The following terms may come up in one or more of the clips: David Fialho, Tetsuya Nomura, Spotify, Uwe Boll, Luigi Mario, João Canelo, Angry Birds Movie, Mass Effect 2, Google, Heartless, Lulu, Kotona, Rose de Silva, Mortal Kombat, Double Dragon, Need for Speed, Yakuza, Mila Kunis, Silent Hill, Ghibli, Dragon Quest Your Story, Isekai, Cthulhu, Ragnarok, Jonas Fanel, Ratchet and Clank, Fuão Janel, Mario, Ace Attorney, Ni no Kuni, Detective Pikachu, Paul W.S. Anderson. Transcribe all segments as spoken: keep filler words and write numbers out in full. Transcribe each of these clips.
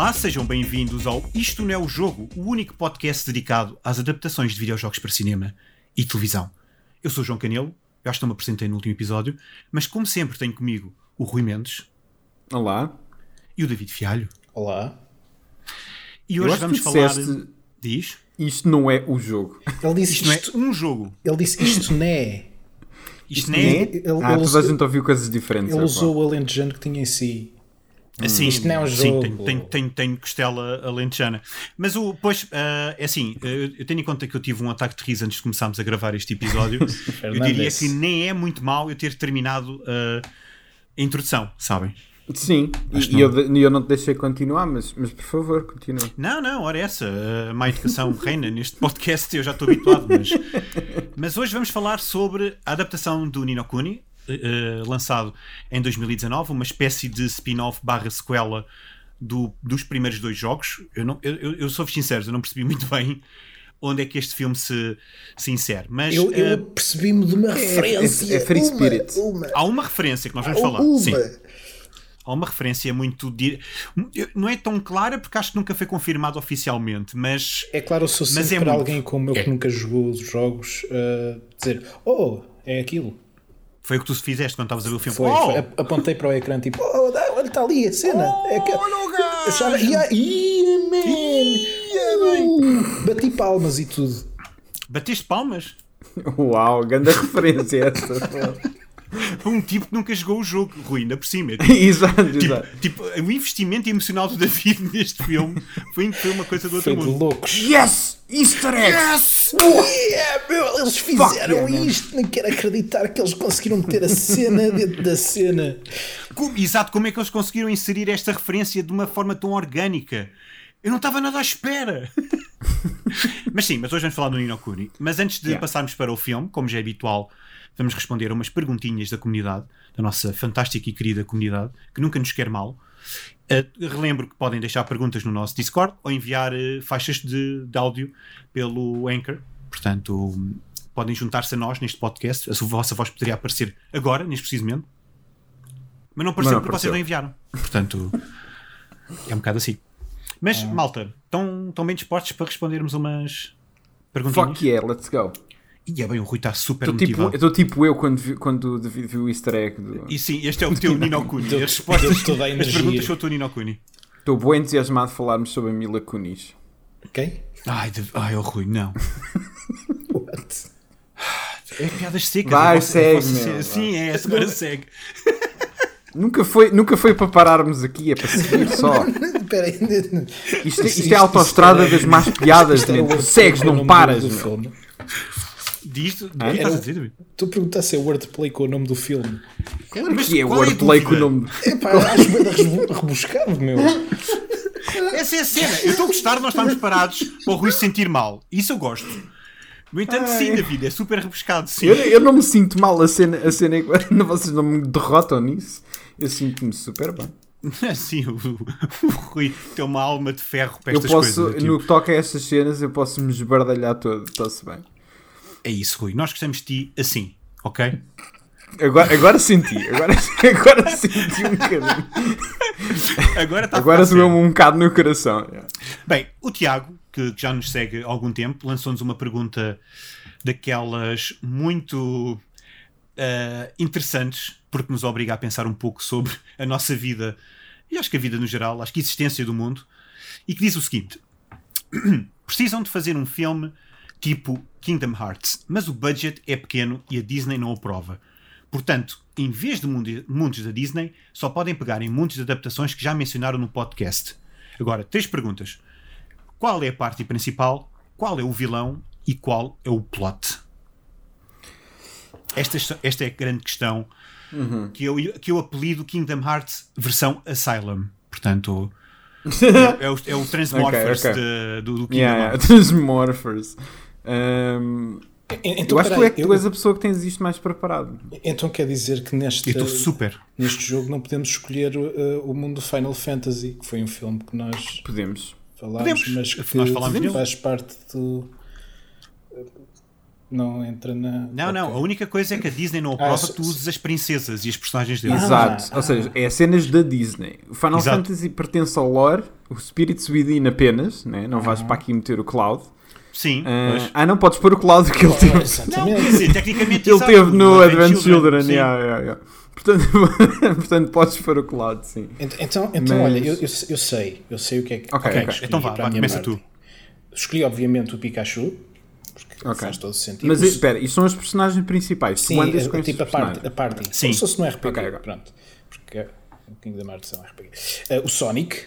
Olá, sejam bem-vindos ao Isto Não É o Jogo, o único podcast dedicado às adaptações de videojogos para cinema e televisão. Eu sou o João Canelo, eu acho que não me apresentei no último episódio, mas como sempre tenho comigo o Rui Mendes. Olá. E o David Fialho. Olá. E hoje vamos falar... Disseste... Diz? Isto não é o jogo. Ele disse isto, isto não é um jogo. Ele disse isto não é. Isto não é? Ah, toda a gente ouviu coisas diferentes. Ele usou o alentejano que tinha em si. Assim, hum, isto não é um jogo. Sim, tenho, tenho, tenho costela alentejana. Mas o, pois, uh, é assim, uh, eu tenho em conta que eu tive um ataque de riso antes de começarmos a gravar este episódio. Eu diria que nem é muito mal eu ter terminado uh, a introdução, sabem? Sim, acho e eu, eu não te deixei continuar, mas, mas por favor, continue. Não, não, ora essa, a má educação reina neste podcast, eu já estou habituado, mas, mas hoje vamos falar sobre a adaptação do Ni no Kuni, uh, lançado em dois mil e dezanove, uma espécie de spin-off barra sequela do, dos primeiros dois jogos. Eu, não, eu, eu sou sincero, eu não percebi muito bem onde é que este filme se, se insere. Mas, eu eu uh, percebi-me de uma referência. É, é, é Free Spirit. Uma, uma. Há uma referência que nós vamos Há falar. Uma. Sim. Há uma referência muito... Dire... Não é tão clara, porque acho que nunca foi confirmado oficialmente, mas... É claro, se eu é para muito... alguém como eu que é. nunca jogou os jogos, uh, dizer, oh, é aquilo. Foi o que tu fizeste quando estavas a ver o filme. Foi, oh! foi. Apontei para o ecrã, tipo, oh, olha, está ali a cena. Oh, é que... lugar! Yeah, yeah, yeah, uh, bati palmas e tudo. Batiste palmas? Uau, grande referência essa, um tipo que nunca jogou o jogo, Rui, ainda por cima. Tipo, exato, tipo, exato. Tipo, o investimento emocional do David neste filme foi, foi uma coisa do outro mundo. Loucos. Yes! Easter egg! Yes! Yeah, meu, eles fizeram Fuck, isto, não quero acreditar que eles conseguiram meter a cena dentro da cena. Como, exato, como é que eles conseguiram inserir esta referência de uma forma tão orgânica? Eu não estava nada à espera. Mas sim, mas hoje vamos falar do Ni no Kuni. Mas antes de yeah. passarmos para o filme, como já é habitual, vamos responder a umas perguntinhas da comunidade, da nossa fantástica e querida comunidade, que nunca nos quer mal. Uh, relembro que podem deixar perguntas no nosso Discord ou enviar uh, faixas de, de áudio pelo Anchor. Portanto, um, podem juntar-se a nós neste podcast. A sua vossa voz poderia aparecer agora, neste preciso momento. Mas não apareceu, Mas não apareceu. Porque vocês não enviaram. Portanto, é um bocado assim. Mas, hum. malta, estão bem dispostos para respondermos umas perguntinhas? Fuck yeah, let's go. E é bem, o Rui está super tô motivado. Estou tipo, tipo eu quando vi, quando vi o easter egg. Do... E sim, este é o teu Ni no Kuni. As respostas, as perguntas são o teu Ni no Kuni. Estou bem entusiasmado de falarmos sobre a Mila Kunis. Ok? Ai, de... Ai, oh Rui, não. What? É piadas secas. Vai, posso, segue. Posso... Meu, sim, vai. É, agora segue. Nunca foi, nunca foi para pararmos aqui, é para seguir só. Peraí, isto, isto é a autoestrada das más piadas, né? Tu segues, não paras. Disto, ah, era, dizer, tu perguntas se é wordplay com o nome do filme. Claro que, que é wordplay é com o nome. É pá, acho bem rebuscado, meu. Essa é a cena. Eu estou a gostar de nós estarmos parados para o Rui se sentir mal. Isso eu gosto. No entanto, ai. Sim, David, é super rebuscado. Sim. Eu, eu não me sinto mal. A cena, a cena é que vocês não me derrotam nisso. Eu sinto-me super bem. Sim, o, o Rui tem uma alma de ferro para estas eu posso, coisas. No que toca a estas cenas, eu posso me esbardalhar todo. Está-se bem. É isso, Rui. Nós gostamos de ti assim, ok? Agora, agora senti. Agora, agora senti um bocadinho. Agora, tá agora subiu-me um bocado no coração. Yeah. Bem, o Tiago, que, que já nos segue há algum tempo, lançou-nos uma pergunta daquelas muito uh, interessantes, porque nos obriga a pensar um pouco sobre a nossa vida, e acho que a vida no geral, acho que a existência do mundo, e que diz o seguinte. Precisam de fazer um filme tipo Kingdom Hearts, mas o budget é pequeno e a Disney não aprova. Portanto, em vez de mundos da Disney, só podem pegar em mundos de adaptações que já mencionaram no podcast. Agora, três perguntas. Qual é a parte principal? Qual é o vilão? E qual é o plot? Esta, esta é a grande questão uhum. que, eu, que eu apelido Kingdom Hearts versão Asylum. Portanto... É o, é o Transmorphers okay, okay. De, do, do Kingdom yeah, Hearts. Transmorphers. Um, então, eu acho peraí, que tu eu... és a pessoa que tens isto mais preparado. Então quer dizer que neste, super. neste jogo não podemos escolher uh, o mundo do Final Fantasy, que foi um filme que nós podemos falámos, podemos. mas que, que nós falámos faz parte do Não entra na... Não, não. A única coisa é que a Disney não aprova ah, que tu uses as princesas e os personagens deles. Exato. Ah, ah, Ou seja, é cenas da Disney. O Final exato. Fantasy pertence ao lore, o Spirits Within apenas, né? Não vais ah. para aqui meter o Cloud. Sim. Uh, ah, não podes pôr o Cloud que ele teve. Não, quer dizer, tecnicamente... ele teve no Advent Children. Children. Yeah, yeah, yeah. Portanto, portanto, podes pôr o Cloud, sim. Então, então Mas... olha, eu, eu, eu sei. Eu sei o que é que... Ok, okay. okay. Então vá, vá começa tu. Escolhi, obviamente, o Pikachu. Porque okay. faz todo sentido. Mas espera, e são os personagens principais? Sim, é, tipo personagens? a parte. A parte sim. Como se fosse um R P G. Okay, okay. Pronto. Porque o Kingdom Hearts é um R P G. Uh, o Sonic.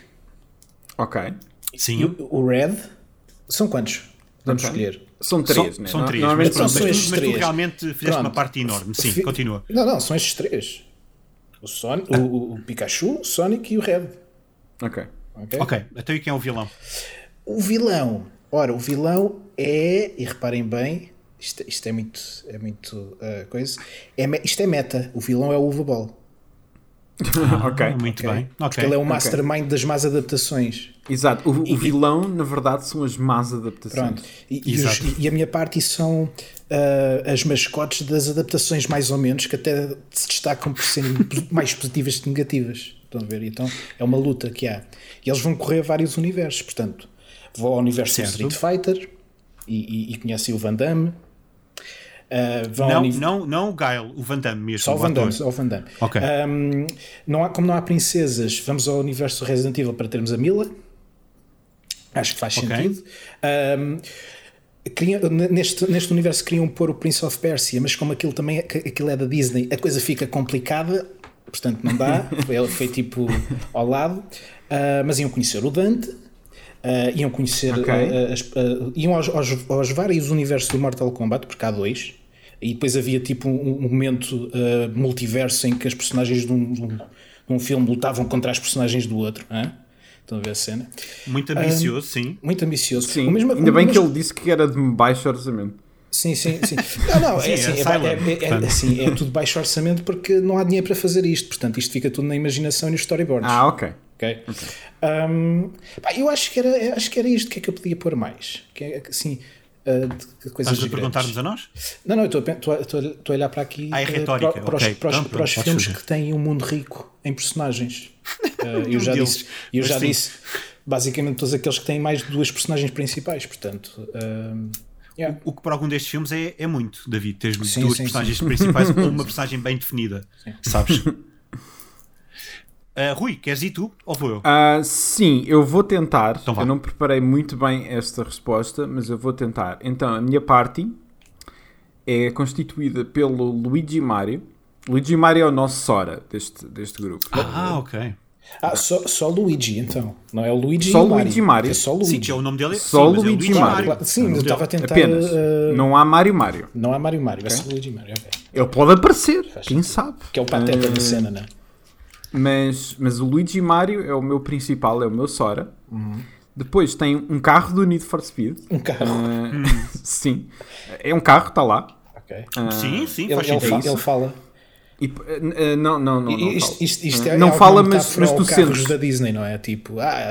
Ok. Sim. E, o Red. São quantos? Vamos okay. escolher. São três, são, né? São três. Não, mas, pronto, são mas, mas tu realmente fizeste pronto. uma parte enorme. Sim, F- continua. Não, não, são estes três: o, Son- ah. o, o Pikachu, o Sonic e o Red. Ok. Ok. okay. Até aí quem é o vilão? O vilão. Ora, o vilão é, e reparem bem, isto, isto é muito, é muito uh, coisa, é, isto é meta, o vilão é o Uwe Boll. Ah, ok, muito okay. bem. Porque okay. ele é o mastermind okay. das más adaptações. Exato, o, e, o vilão, e, na verdade, são as más adaptações. Pronto, e, e, os, e a minha parte são uh, as mascotes das adaptações mais ou menos, que até se destacam por serem mais positivas que negativas. Estão a ver? Então, é uma luta que há. E eles vão correr a vários universos, portanto... Vou ao universo certo. do Street Fighter e, e, e conheci o Van Damme. Uh, vão não, univ... não, não o Guile, o Van Damme mesmo. Só o Van Damme. Só o Van Damme. Okay. Um, não há, como não há princesas, vamos ao universo Resident Evil para termos a Mila. Acho que faz okay. sentido. Um, queria, neste, neste universo queriam pôr o Prince of Persia, mas como aquilo também aquilo é da Disney, a coisa fica complicada, portanto não dá. Ele foi tipo ao lado. Uh, mas iam conhecer o Dante. Uh, iam conhecer okay. uh, as, uh, iam aos, aos, aos vários universos do Mortal Kombat, porque há dois, e depois havia tipo um, um momento uh, multiverso em que as personagens de um, de, um, de um filme lutavam contra as personagens do outro. Hein? Estão a ver a cena? Muito ambicioso, uh, sim. Muito ambicioso. Sim. O mesmo, ainda o bem mesmo... que ele disse que era de baixo orçamento. Sim, sim, sim. Não, não, é, sim, assim, é, é, é, é, assim, é tudo baixo orçamento porque não há dinheiro para fazer isto, portanto isto fica tudo na imaginação e nos storyboards. Ah, ok. Okay. Okay. Um, pá, eu acho que, era, acho que era isto. O que é que eu podia pôr mais? Que é, assim, uh, de, de coisas estás a perguntar-nos a nós? Não, não, eu estou a olhar para aqui ah, é uh, para, para, okay. os, para, então, os, para os filmes fazer. que têm um mundo rico em personagens. Uh, eu já disse, eu já disse basicamente todos aqueles que têm mais de duas personagens principais, portanto... Um, yeah. O, o que para algum destes filmes é, é muito, David, tens duas sim, personagens sim. principais ou uma personagem bem definida, sim. sabes? Uh, Rui, queres ir tu ou vou eu? Uh, sim, eu vou tentar. Então eu não preparei muito bem esta resposta, mas eu vou tentar. Então, a minha party é constituída pelo Luigi Mario. Luigi Mario é o nosso Sora deste, deste grupo. Ah, ok. Ah, só, só Luigi, então. Não é o Luigi só e o Mario. Luigi Mario. É só Luigi. Sim, que é o nome dele. Só sim, Luigi, é Luigi Mario. Mario. Sim, eu estava a tentar... Apenas. Uh... Não há Mario Mario. Não há Mario Mario, okay. é só Luigi Mario. Okay. Ele pode aparecer, faz quem sentido. Sabe. Que é o pateta uh... da cena, não é? Mas, mas o Luigi Mario é o meu principal, é o meu Sora. Uhum. Depois tem um carro do Need for Speed. Um carro? Uh, sim. É um carro, está lá. Okay. Uh, sim, sim, ele, ele, fa- ele fala. E, uh, não, não, não. Não isto, isto, isto é não fala, mas, mas tu sentes. Da Disney, não é? Tipo, ah,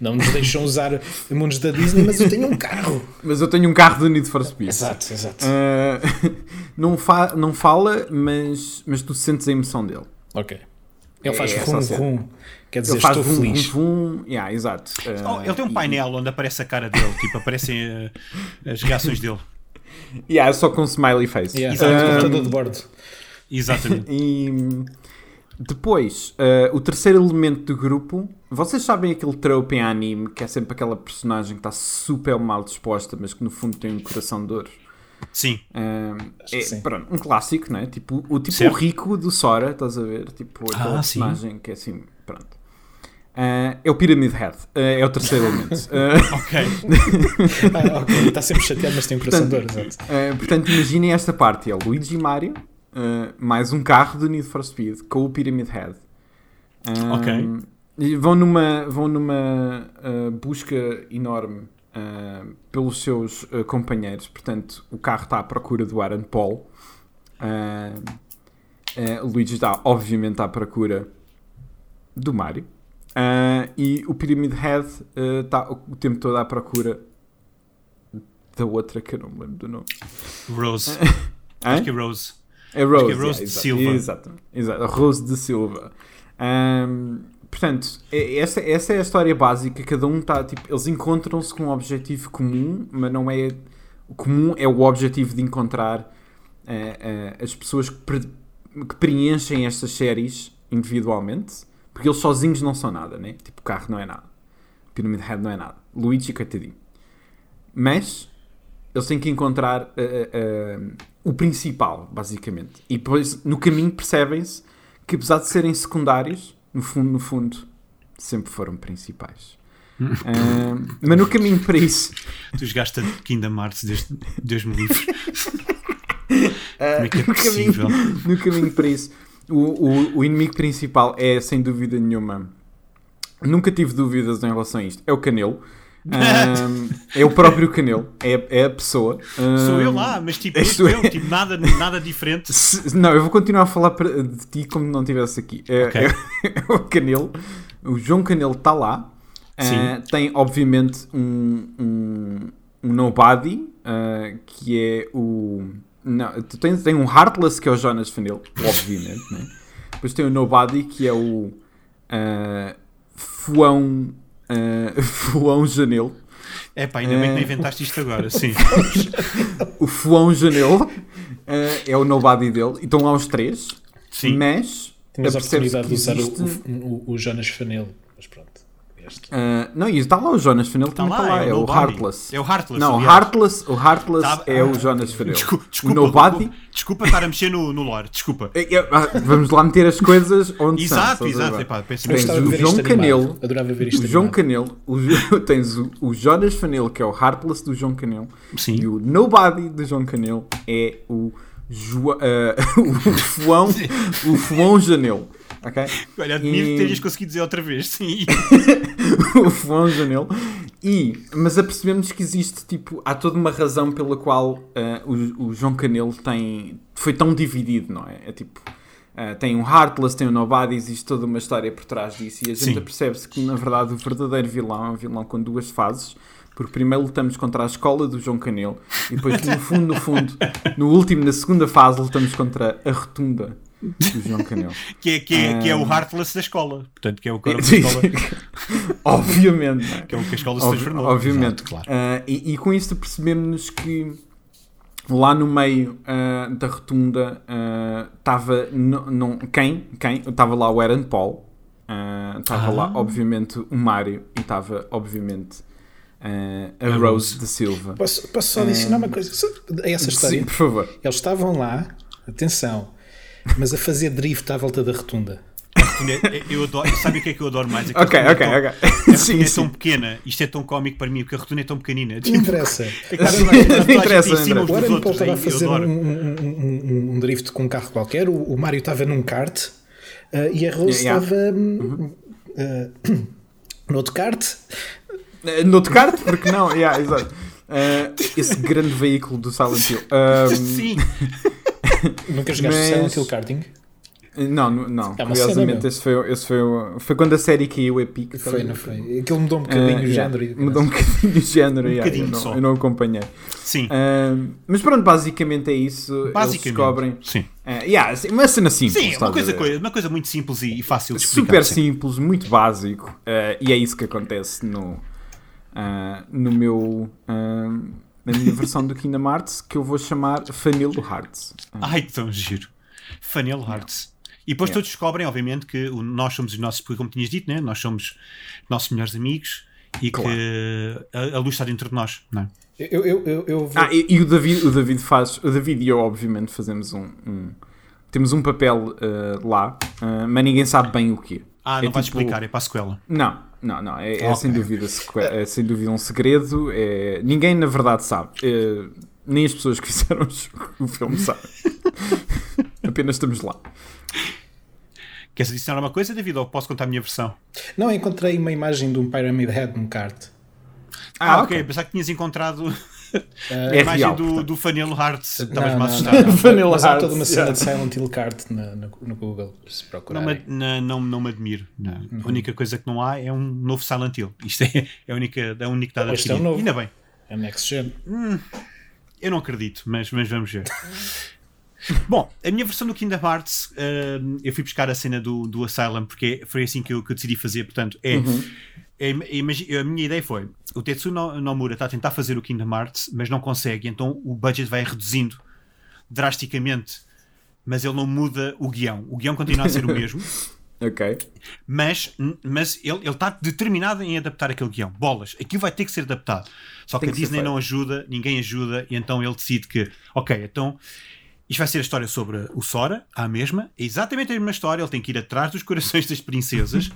não nos deixam usar mundos da Disney, mas eu tenho um carro. Mas eu tenho um carro do Need for Speed. Exato, exato. Uh, não, fa- não fala, mas, mas tu sentes a emoção dele. Ok. Ele faz é, rum, rum, quer dizer, ele faz estou vum, feliz. Vum. Yeah, exato. Uh, ele tem um painel e... onde aparece a cara dele, tipo, aparecem uh, as reações dele. Yeah, só com smiley face. Yeah. Exato, um, de bordo. Exatamente. E depois, uh, o terceiro elemento do grupo, vocês sabem aquele trope em anime, que é sempre aquela personagem que está super mal disposta, mas que no fundo tem um coração de ouro? Sim. Um, é, sim. Pronto, um clássico, não é? Tipo, o tipo certo. rico do Sora, estás a ver? Tipo, aquela ah, personagem sim. que é assim, pronto. Uh, é o Pyramid Head, uh, é o terceiro elemento. Uh, ok. ah, ok, está sempre chateado, mas tem um coração de ouro. Uh, portanto, imaginem esta parte: é o Luigi Mario, uh, mais um carro do Need for Speed com o Pyramid Head. Um, ok. E vão numa, vão numa uh, busca enorme. Uh, pelos seus uh, companheiros, portanto o carro está à procura do Aaron Paul. Uh, uh, o Luigi está obviamente à procura do Mario uh, e o Pyramid Head uh, está o tempo todo à procura da outra que eu não me lembro do nome. Rose. Acho que é Rose. É Rose, que é Rose yeah, de exato, Silva. Exato, exato, Rose de Silva. Um, portanto, essa, essa é a história básica. Cada um está, tipo, eles encontram-se com um objetivo comum, mas não é... O comum é o objetivo de encontrar uh, uh, as pessoas que, pre, que preenchem estas séries individualmente, porque eles sozinhos não são nada, né? Tipo, o carro não é nada. Pyramid Head não é nada. Luigi, coitadinho. Mas eles têm que encontrar uh, uh, o principal, basicamente. E depois, no caminho, percebem-se que, apesar de serem secundários, no fundo, no fundo, sempre foram principais. uh, mas no caminho para isso... Tu jogaste a Kingdom Hearts desde dois mil e livros. Como é que é possível? No caminho para isso, o, o, o inimigo principal é, sem dúvida nenhuma... Nunca tive dúvidas em relação a isto. É o Canelo. Um, é o próprio Canelo, é, é a pessoa. Um, sou eu lá, mas tipo, é sou... eu, tipo nada, nada diferente. Se, não, eu vou continuar a falar de ti como não estivesse aqui. É, okay. é, é o Canelo, o João Canelo está lá. Uh, tem, obviamente, um, um, um Nobody, uh, que é o. Não, tem, tem um Heartless, que é o Jonas Fanel, obviamente. Né? Depois tem o Nobody, que é o uh, Fuão. Uh, Fuão Janel. É pá, ainda bem uh, que não inventaste isto agora, sim. O Fuão Janel uh, é o nobody dele. E estão lá os três. Sim. Mas temos a oportunidade de usar existe... o, o, o Jonas Fanel. Mas pronto. Este... Uh, não, e está lá o Jonas Fanel está também lá, está lá. É, é o Heartless. É o Heartless. Não, o Heartless, o Heartless tá, é uh, o Jonas Fanel. Desculpa, desculpa, o nobody... desculpa estar a mexer no, no lore. Desculpa. Vamos lá meter as coisas onde exato, são. Exato, exato. Tens o João Canelo. Adorava ver isto. O João Canelo. O, tens o, o Jonas Fanel, que é o Heartless do João Canelo. Sim. E o Nobody do João Canelo é o, jo, uh, o Fuão o Fuão Janel. Okay. Olha, admiro e... que terias conseguido dizer outra vez, sim. O Fuão Janel. E, mas apercebemos que existe, tipo, há toda uma razão pela qual uh, o, o João Canelo tem, foi tão dividido, não é? É tipo, uh, tem um Heartless, tem um Nobody, existe toda uma história por trás disso. E a gente apercebe-se que, na verdade, o verdadeiro vilão é um vilão com duas fases. Porque primeiro lutamos contra a escola do João Canelo e depois, no fundo, no fundo, no último, na segunda fase, lutamos contra a Rotunda. Do João Canelo. Que, é, que, é, um... que é o Heartless da escola. Portanto, que é o corpo da escola. Obviamente. Não é? Que é o que a escola se transformou. Obviamente. Exato, claro. uh, e, e com isto percebemos-nos que lá no meio uh, da rotunda estava uh, no, no, quem? Quem? Estava lá o Aaron Paul. Estava uh, ah. lá, obviamente, o Mario. E estava, obviamente, uh, a, a Rose, Rose de Silva. Posso, posso só adicionar uh, uma coisa a essa história? Sim, por favor. Eles estavam lá, atenção... mas a fazer drift à volta da rotunda. Eu adoro, sabe o que é que eu adoro mais? É que ok, a ok, é tão, ok. A rotunda sim, é sim. tão pequena, isto é tão cómico para mim, porque a rotunda é tão pequenina. Tipo, não interessa. É que não interessa. O Aaron Paul estava a fazer um, um, um, um drift com um carro qualquer, o, o Mario estava num kart uh, e a Rose yeah, estava yeah. Um, uh, no outro kart. Uh, no outro kart? Porque não, yeah, exato. Uh, esse grande veículo do Silent Hill. Um, sim. Nunca jogaste mas... Silent Hill Karting? Não, não. É curiosamente, esse, foi, esse foi, foi quando a série caiu a pique. Foi, foi, não foi? Aquilo mudou um bocadinho uh, o género. Yeah, mudou um bocadinho o género. Um yeah, bocadinho eu, não, eu não acompanhei. Sim. Uh, mas pronto, basicamente é isso. Basicamente. Eles descobrem. Sim. Uh, yeah, uma cena simples. Sim, uma coisa, coisa, uma coisa muito simples e fácil de explicar. Super sim. simples, muito básico. Uh, e é isso que acontece no, uh, no meu... Uh, na minha versão do Kingdom Hearts, que eu vou chamar Fanil Hearts. Ai, tão giro. Fanil Hearts. E depois yeah. todos descobrem, obviamente, que nós somos os nossos, como tinhas dito, né? Nós somos nossos melhores amigos e claro. Que a, a luz está dentro de nós, não é? Eu, eu, eu, eu vou... Ah, e, e o, David, o David faz, o David e eu, obviamente, fazemos um, um temos um papel uh, lá, uh, mas ninguém sabe bem o quê. Ah, não é vais tipo... explicar, é para a sequela. Não. Não, não, é, okay. é, sem dúvida, é sem dúvida um segredo. É, ninguém, na verdade, sabe. É, nem as pessoas que fizeram o filme sabem. Apenas estamos lá. Queres adicionar uma coisa, David, ou posso contar a minha versão? Não, encontrei uma imagem de um Pyramid Head num kart. Ah, ah ok. okay. Pensava que tinhas encontrado uh, a imagem é real, do, do Fanil Hearts. Estavas mais assustado. Fanil Hearts. Há toda uma cena yeah. de Silent Hill kart na, na, no Google, se procurarem. Não, na, não, não me admiro. Não. Uhum. A única coisa que não há é um novo Silent Hill. Isto é a única, a única dada. Ainda bem. É next gen. Hum, eu não acredito, mas, mas vamos ver. Bom, a minha versão do Kingdom Hearts, uh, eu fui buscar a cena do, do Asylum, porque foi assim que eu, que eu decidi fazer. Portanto, é, uhum. é, é, a minha ideia foi, o Tetsuya Nomura está a tentar fazer o Kingdom Hearts, mas não consegue, então o budget vai reduzindo drasticamente, mas ele não muda o guião. O guião continua a ser o mesmo. Ok. Mas, mas ele, ele está determinado em adaptar aquele guião. Bolas, aquilo vai ter que ser adaptado. Só que, que a Disney não ajuda, ninguém ajuda, e então ele decide que, ok, então... isto vai ser a história sobre o Sora, a mesma, é exatamente a mesma história, ele tem que ir atrás dos corações das princesas,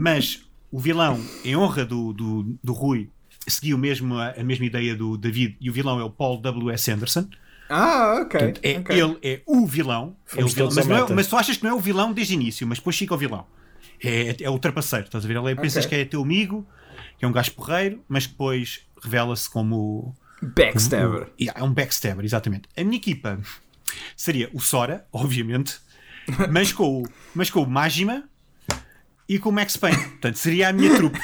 mas o vilão, em honra do, do, do Rui, seguiu mesmo a, a mesma ideia do David, e o vilão é o Paul W S. Anderson. Ah, ok. Portanto, é, okay. Ele é o vilão, é o vilão mas, não é, mas tu achas que não é o vilão desde o início, mas depois fica o vilão. É, é o trapaceiro, estás a ver? Ele pensas okay. que é teu amigo, que é um gajo porreiro, mas depois revela-se como... backstabber. Um, é um backstabber, exatamente. A minha equipa seria o Sora, obviamente, mas com o, mas com o Majima e com o Max Payne. Portanto, seria a minha trupe.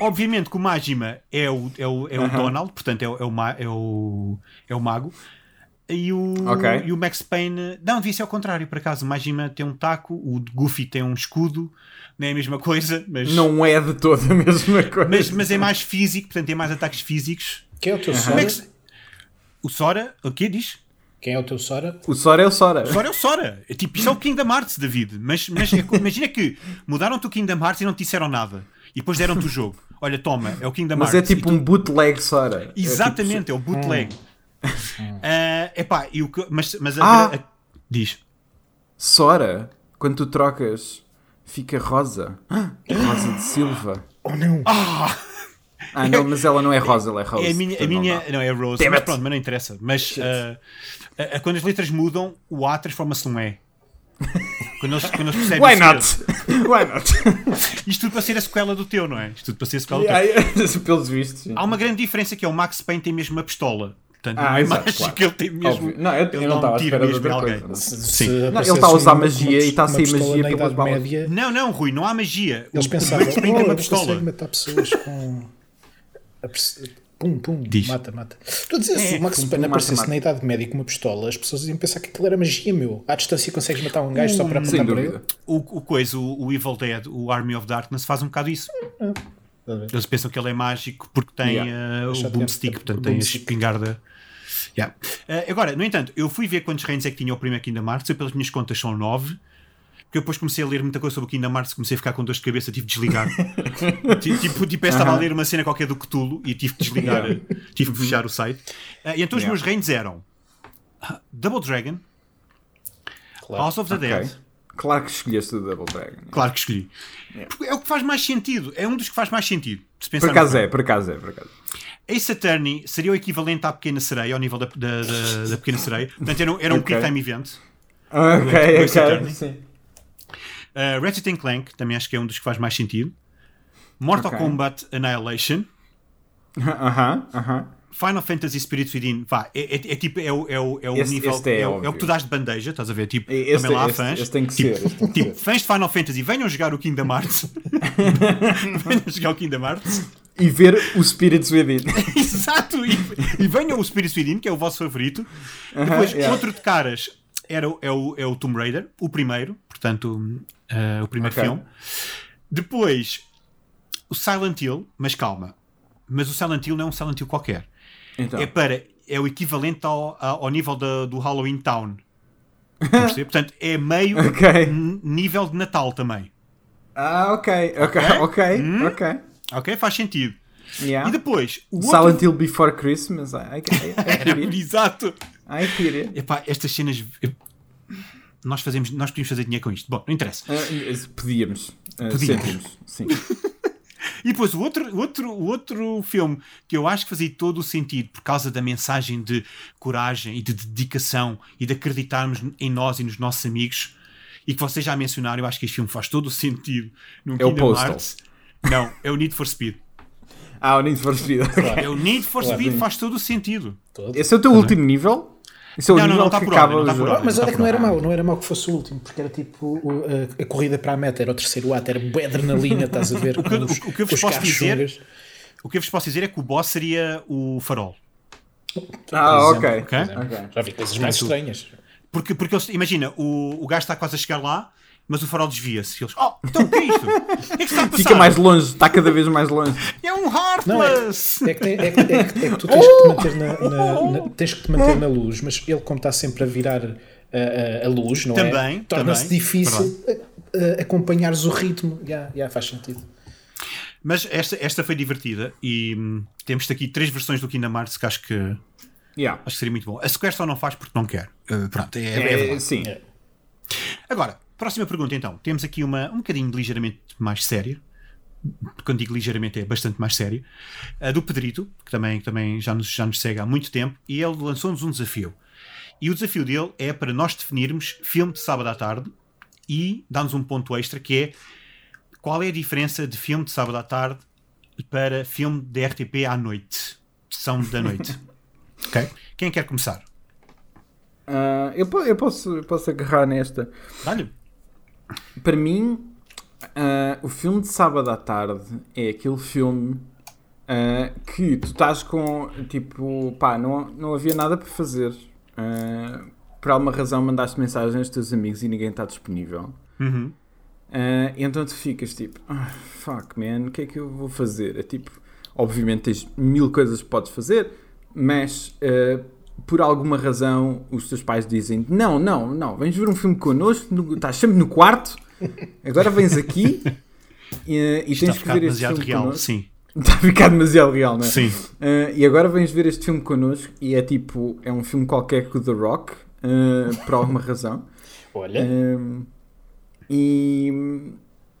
Obviamente que o Majima é o, é o, é o uh-huh. Donald, portanto é o, é o, é o, é o mago. E o, okay. e o Max Payne... não, devia ser ao contrário, por acaso. O Majima tem um taco, o Goofy tem um escudo. Não é a mesma coisa, mas... não é de toda a mesma coisa. Mas, mas é mais físico, portanto tem mais ataques físicos. Quem é o teu uhum. Sora? Max... O Sora? O que diz? Quem é o teu Sora? O Sora é o Sora. O Sora é o Sora. É, tipo, isso é o Kingdom Hearts, David. Mas, mas imagina que mudaram-te o Kingdom Hearts e não te disseram nada. E depois deram-te o jogo. Olha, toma, é o Kingdom Hearts. Mas é tipo tu... um bootleg, Sora. Exatamente, é, tipo... é o bootleg. Hum. Uh, epá, eu, mas, mas a, ah, a, a, diz Sora, quando tu trocas fica rosa. Rosa de Silva. Oh não! Ah, ah não, mas ela não é rosa, ela é Rose. É a minha, então a minha não, não é Rose, mas pronto, mas não interessa. Mas uh, a, a, quando as letras mudam, o A transforma-se num E. Quando eles, quando eles Why not? Why not? Isto tudo para ser a sequela do teu, não é? Isto tudo para ser a sequela do teu. Pelos vistos. Há uma grande diferença que é o Max Payne tem mesmo a pistola. Portanto, ah, exato, claro. Que ele tem mesmo. Não, eu, ele eu não estava a tirar mesmo alguém. Se, se não, ele está a usar uma, magia uma, e está a sair magia pelas balas. Não, não, Rui, não há magia. Eles o, pensavam que oh, uma pistola. Ele matar pessoas com. Pum, pum, diz. Mata, mata. Estou a dizer, é, se o Max Payne aparecesse na Idade Média com uma pistola, as pessoas iam pensar que aquilo era magia, meu. À distância consegues matar um gajo hum, só para apontar para ele. O, o coisa, o, o Evil Dead, o Army of Darkness, faz um bocado isso. Ah. Eles pensam que ele é mágico porque tem yeah. uh, o boomstick, portanto tem a espingarda. Yeah. Uh, agora, no entanto, eu fui ver quantos reinos é que tinha o primeiro Kingdom Hearts, eu pelas minhas contas são nove, porque eu depois comecei a ler muita coisa sobre o Kingdom Hearts, comecei a ficar com dores de cabeça, tive de desligar. Tipo, tipo uh-huh. estava a ler uma cena qualquer do Cthulhu e tive de desligar, yeah. tive de fechar o site. Uh, e então os yeah. meus reinos eram Double Dragon, claro. House of the okay. Dead. Claro que escolheste o Double Dragon. Claro que escolhi. É. é o que faz mais sentido. É um dos que faz mais sentido. Se por acaso é, por acaso é, por acaso. Ace Attorney seria o equivalente à Pequena Sereia, ao nível da, da, da, da Pequena Sereia. Portanto, era um, era um okay. quick time event. Ok, é claro. Sim. Uh, Ratchet and Clank, também acho que é um dos que faz mais sentido. Mortal okay. Kombat Annihilation. Aham, uh-huh, aham. Uh-huh. Final Fantasy Spirit Within, vá, é, é, é tipo, é o, é o, é o este, nível, este é, é, o, é o que tu dás de bandeja, estás a ver, tipo, este, também lá há fãs, este tem que tipo, ser, este tipo, tem tipo ser. Fãs de Final Fantasy, venham jogar o Kingdom Hearts, venham jogar o Kingdom Hearts, e ver o Spirit Within, exato, e, e venham o Spirit Within, que é o vosso favorito, uh-huh, depois, yeah. outro de caras, era, é, o, é o Tomb Raider, o primeiro, portanto, uh, o primeiro okay. filme, depois, o Silent Hill, mas calma, mas o Silent Hill não é um Silent Hill qualquer. Então. É, para, é o equivalente ao, ao nível da, do Halloween Town. Portanto, é meio okay. n- nível de Natal também. Ah, ok, ok, ok, ok. Hum? Ok, okay, faz sentido. Yeah. E depois... o Silent outro... Hill Before Christmas. I, I, I, I exato. I hear it. Epá, estas cenas... Nós, fazemos, nós podíamos fazer dinheiro com isto. Bom, não interessa. Uh, podíamos. Uh, podíamos. Sentimos. Sim. E depois o outro, outro, outro filme que eu acho que fazia todo o sentido por causa da mensagem de coragem e de dedicação e de acreditarmos em nós e nos nossos amigos e que vocês já mencionaram, eu acho que este filme faz todo o sentido no é Kingdom Hearts. Não, é o Need for Speed. Ah, o Need for Speed. Claro. É o Need for claro. Speed, faz todo o sentido. Todo. Esse é o teu Também. último nível? Esse é o não, nível não, não está que por acaba hora, não está por hora, mas olha que não era mau, não era mau que fosse o último, porque era tipo a, a corrida para a meta, era o terceiro ato, era boa adrenalina, estás a ver? O que, os, o que eu vos posso dizer O que eu vos posso dizer é que o boss seria o farol. Ah, ok. Okay? okay. Já vi coisas mais estranhas. Porque, porque eles, imagina, o, o gajo está quase a chegar lá, mas o farol desvia-se. Eles, oh, então o que é isto? O que é que está a passar? Fica mais longe, está cada vez mais longe. É um Heartless! Não, é, é, que, é, que, é, que, é que tu tens que te manter na, na, na, tens que te manter na luz, mas ele, como está sempre a virar a, a, a luz, não também, é? Torna-se também difícil a, a, acompanhares o ritmo. Já, já faz sentido. Mas esta, esta foi divertida e hum, temos aqui três versões do Kingdom Hearts que acho que, yeah. acho que seria muito bom. A Square só não faz porque não quer. Uh, pronto, é, é, é verdade. Sim. É. Agora, próxima pergunta então. Temos aqui uma um bocadinho ligeiramente mais séria. Quando digo ligeiramente é bastante mais séria. A do Pedrito, que também, que também já, nos, já nos segue há muito tempo, e ele lançou-nos um desafio. E o desafio dele é para nós definirmos filme de sábado à tarde e dá-nos um ponto extra que é: qual é a diferença de filme de sábado à tarde para filme de R T P à noite? Sessão da noite. Ok? Quem quer começar? Uh, eu, eu, posso, eu posso agarrar nesta. Dá-lhe. Para mim, uh, o filme de sábado à tarde é aquele filme uh, que tu estás com, tipo, pá, não, não havia nada para fazer. Uh, por alguma razão mandaste mensagens aos teus amigos e ninguém está disponível. Uhum. Uh, então tu ficas tipo, oh, fuck man, o que é que eu vou fazer? É tipo, obviamente tens mil coisas que podes fazer, mas uh, por alguma razão os teus pais dizem, não, não, não, vens ver um filme connosco, no, estás sempre no quarto, agora vens aqui e, e tens que ver este filme real, connosco. Sim. Está a ficar demasiado real, não é? Sim. Uh, e agora vens ver este filme connosco e é tipo, é um filme qualquer com o The Rock, uh, por alguma razão. Olha... Uh, E,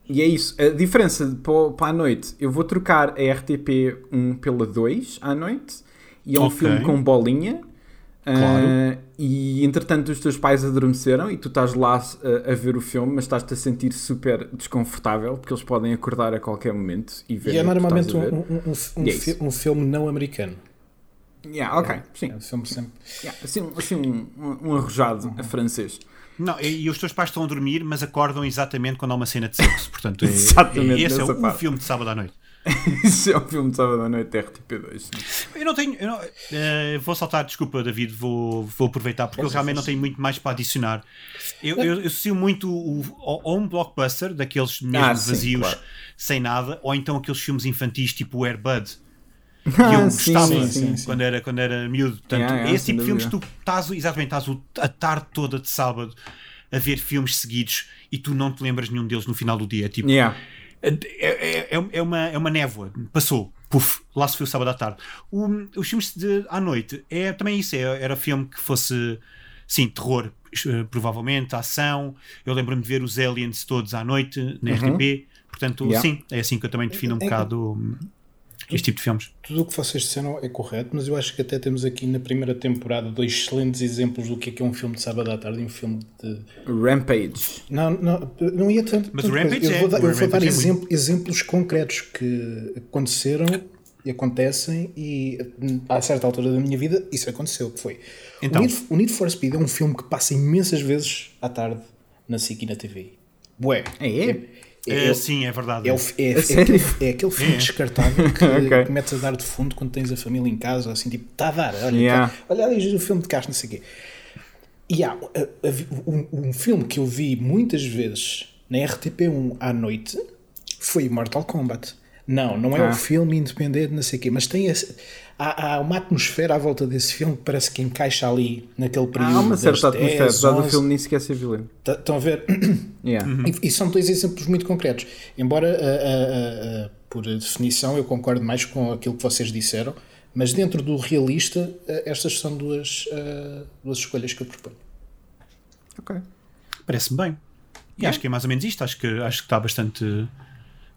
e é isso. A diferença para a noite, eu vou trocar a R T P um pela dois à noite e é um okay. filme com bolinha. Claro. Uh, e entretanto os teus pais adormeceram e tu estás lá a, a ver o filme, mas estás-te a sentir super desconfortável porque eles podem acordar a qualquer momento e ver. E é normalmente um, um, um, um, é fi- um filme não americano. Yeah, ok, é, sim. É um filme sempre... yeah, assim, assim um, um, um arrojado uhum. francês. Não, e os teus pais estão a dormir, mas acordam exatamente quando há uma cena de sexo. Portanto, é, exatamente, esse é o um filme de sábado à noite. Esse é o um filme de sábado à noite, R T P dois. Eu não tenho... Eu não, uh, vou saltar, desculpa, David, vou, vou aproveitar, porque eu realmente não tenho muito mais para adicionar. Eu, eu, eu sigo muito o, ou um blockbuster, daqueles mesmo ah, vazios, sim, claro. Sem nada, ou então aqueles filmes infantis, tipo o Air Bud, que eu ah, gostava sim, sim, sim. Quando, era, quando era miúdo. Portanto, yeah, yeah, esse tipo de filmes tu estás, exatamente, estás a tarde toda de sábado a ver filmes seguidos e tu não te lembras nenhum deles no final do dia. Tipo, yeah. é, é, é, uma, é uma névoa. Passou. Puf, lá se foi o sábado à tarde. O, os filmes de, à noite é também isso. É, era filme que fosse, sim, terror, provavelmente, ação. Eu lembro-me de ver os Aliens todos à noite na uhum. R T P. Portanto, yeah. sim, é assim que eu também defino um bocado... este tipo de filmes. Tudo o que vocês disseram é correto, mas eu acho que até temos aqui na primeira temporada dois excelentes exemplos do que é que é um filme de sábado à tarde e um filme de... Rampage. Não, não, não ia tanto... Mas tanto Rampage coisa. É... Eu vou dar, eu vou dar é exemplo, exemplos concretos que aconteceram e acontecem e a certa altura da minha vida isso aconteceu, que foi... Então, o, Need, o Need for Speed é um filme que passa imensas vezes à tarde na SIC e na T V I. Bué. É, é. É, é, sim, é verdade. É, o, é, é, é, aquele, é aquele filme é. descartável que, okay. que metes a dar de fundo quando tens a família em casa, assim, tipo, está a dar, olha, yeah. tá, olha ali o filme de Castro, não sei o quê. E há um, um filme que eu vi muitas vezes na R T P um à noite foi Mortal Kombat. Não, não é ah. um filme independente, não sei o quê, mas tem esse, há, há uma atmosfera à volta desse filme que parece que encaixa ali naquele período. Há ah, uma certa atmosfera, apesar do filme nem sequer ser violento. Estão a ver? Yeah. Uhum. E, e são dois exemplos muito concretos. Embora, a, a, a, a, por definição, eu concordo mais com aquilo que vocês disseram, mas dentro do realista, a, estas são duas, a, duas escolhas que eu proponho. Ok. Parece-me bem. E yeah. acho que é mais ou menos isto. Acho que, acho que está bastante...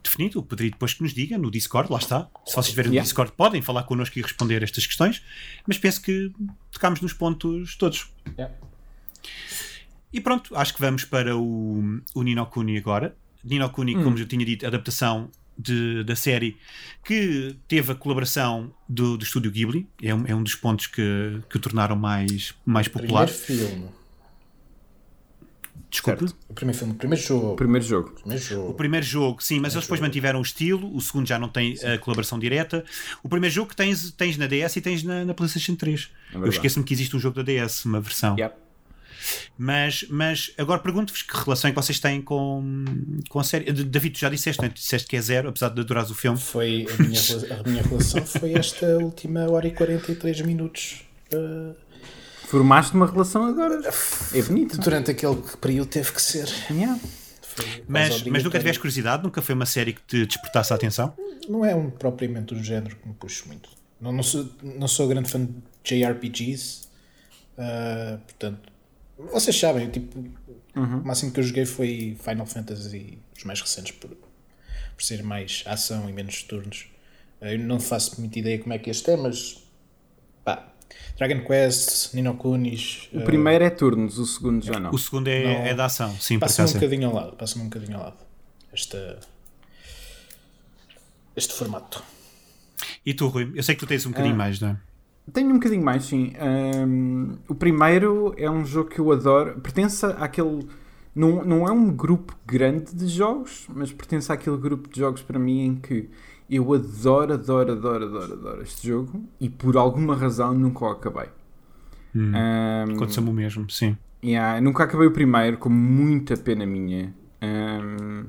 definido, o Pedrito depois que nos diga no Discord, lá está, se vocês estiverem yeah. no Discord podem falar connosco e responder estas questões, mas penso que tocámos nos pontos todos. Yeah. E pronto, acho que vamos para o, o Ni no Kuni agora. Ni no Kuni, hum. como eu tinha dito, adaptação de, da série que teve a colaboração do, do estúdio Ghibli, é um, é um dos pontos que, que o tornaram mais, mais popular. Primeiro filme. Desculpe? Certo. O primeiro filme, o primeiro jogo. O primeiro jogo. O primeiro jogo, o primeiro jogo sim, mas eles depois mantiveram o estilo, o segundo já não tem sim. a colaboração direta. O primeiro jogo que tens, tens na D S e tens na, na PlayStation três. É Eu esqueço-me que existe um jogo da D S, uma versão. Yep. Mas, mas agora pergunto-vos que relação é que vocês têm com, com a série. David, tu já disseste, não é? Tu disseste que é zero, apesar de adorares o filme. Foi a, minha, a minha relação foi esta última hora e quarenta e três minutos. Uh... Formaste uma relação agora. É bonito. Durante aquele período teve que ser. Yeah. Mas, mas nunca tiveste curiosidade? Nunca foi uma série que te despertasse a atenção? Não é um, propriamente um género que me puxo muito. Não, não, sou, não sou grande fã de J R P Gs. Uh, portanto, vocês sabem, tipo, uhum. o máximo que eu joguei foi Final Fantasy, os mais recentes, por, por ser mais ação e menos turnos. Eu não faço muita ideia como é que este é, mas pá. Dragon Quest, Ni no Kuni. O uh... primeiro é turnos, o segundo já não. O segundo é, não... é da ação, sim. Passa-me um bocadinho ao lado, passa-me um bocadinho ao lado este, este formato. E tu, Rui? Eu sei que tu tens um bocadinho ah, mais, não é? Tenho um bocadinho mais, sim. Um, o primeiro é um jogo que eu adoro, pertence àquele. Não, não é um grupo grande de jogos, mas pertence àquele grupo de jogos para mim em que eu adoro, adoro, adoro, adoro, adoro este jogo e por alguma razão nunca o acabei. Hum, um, aconteceu-me o mesmo, sim. Yeah, nunca acabei o primeiro, com muita pena minha. Um,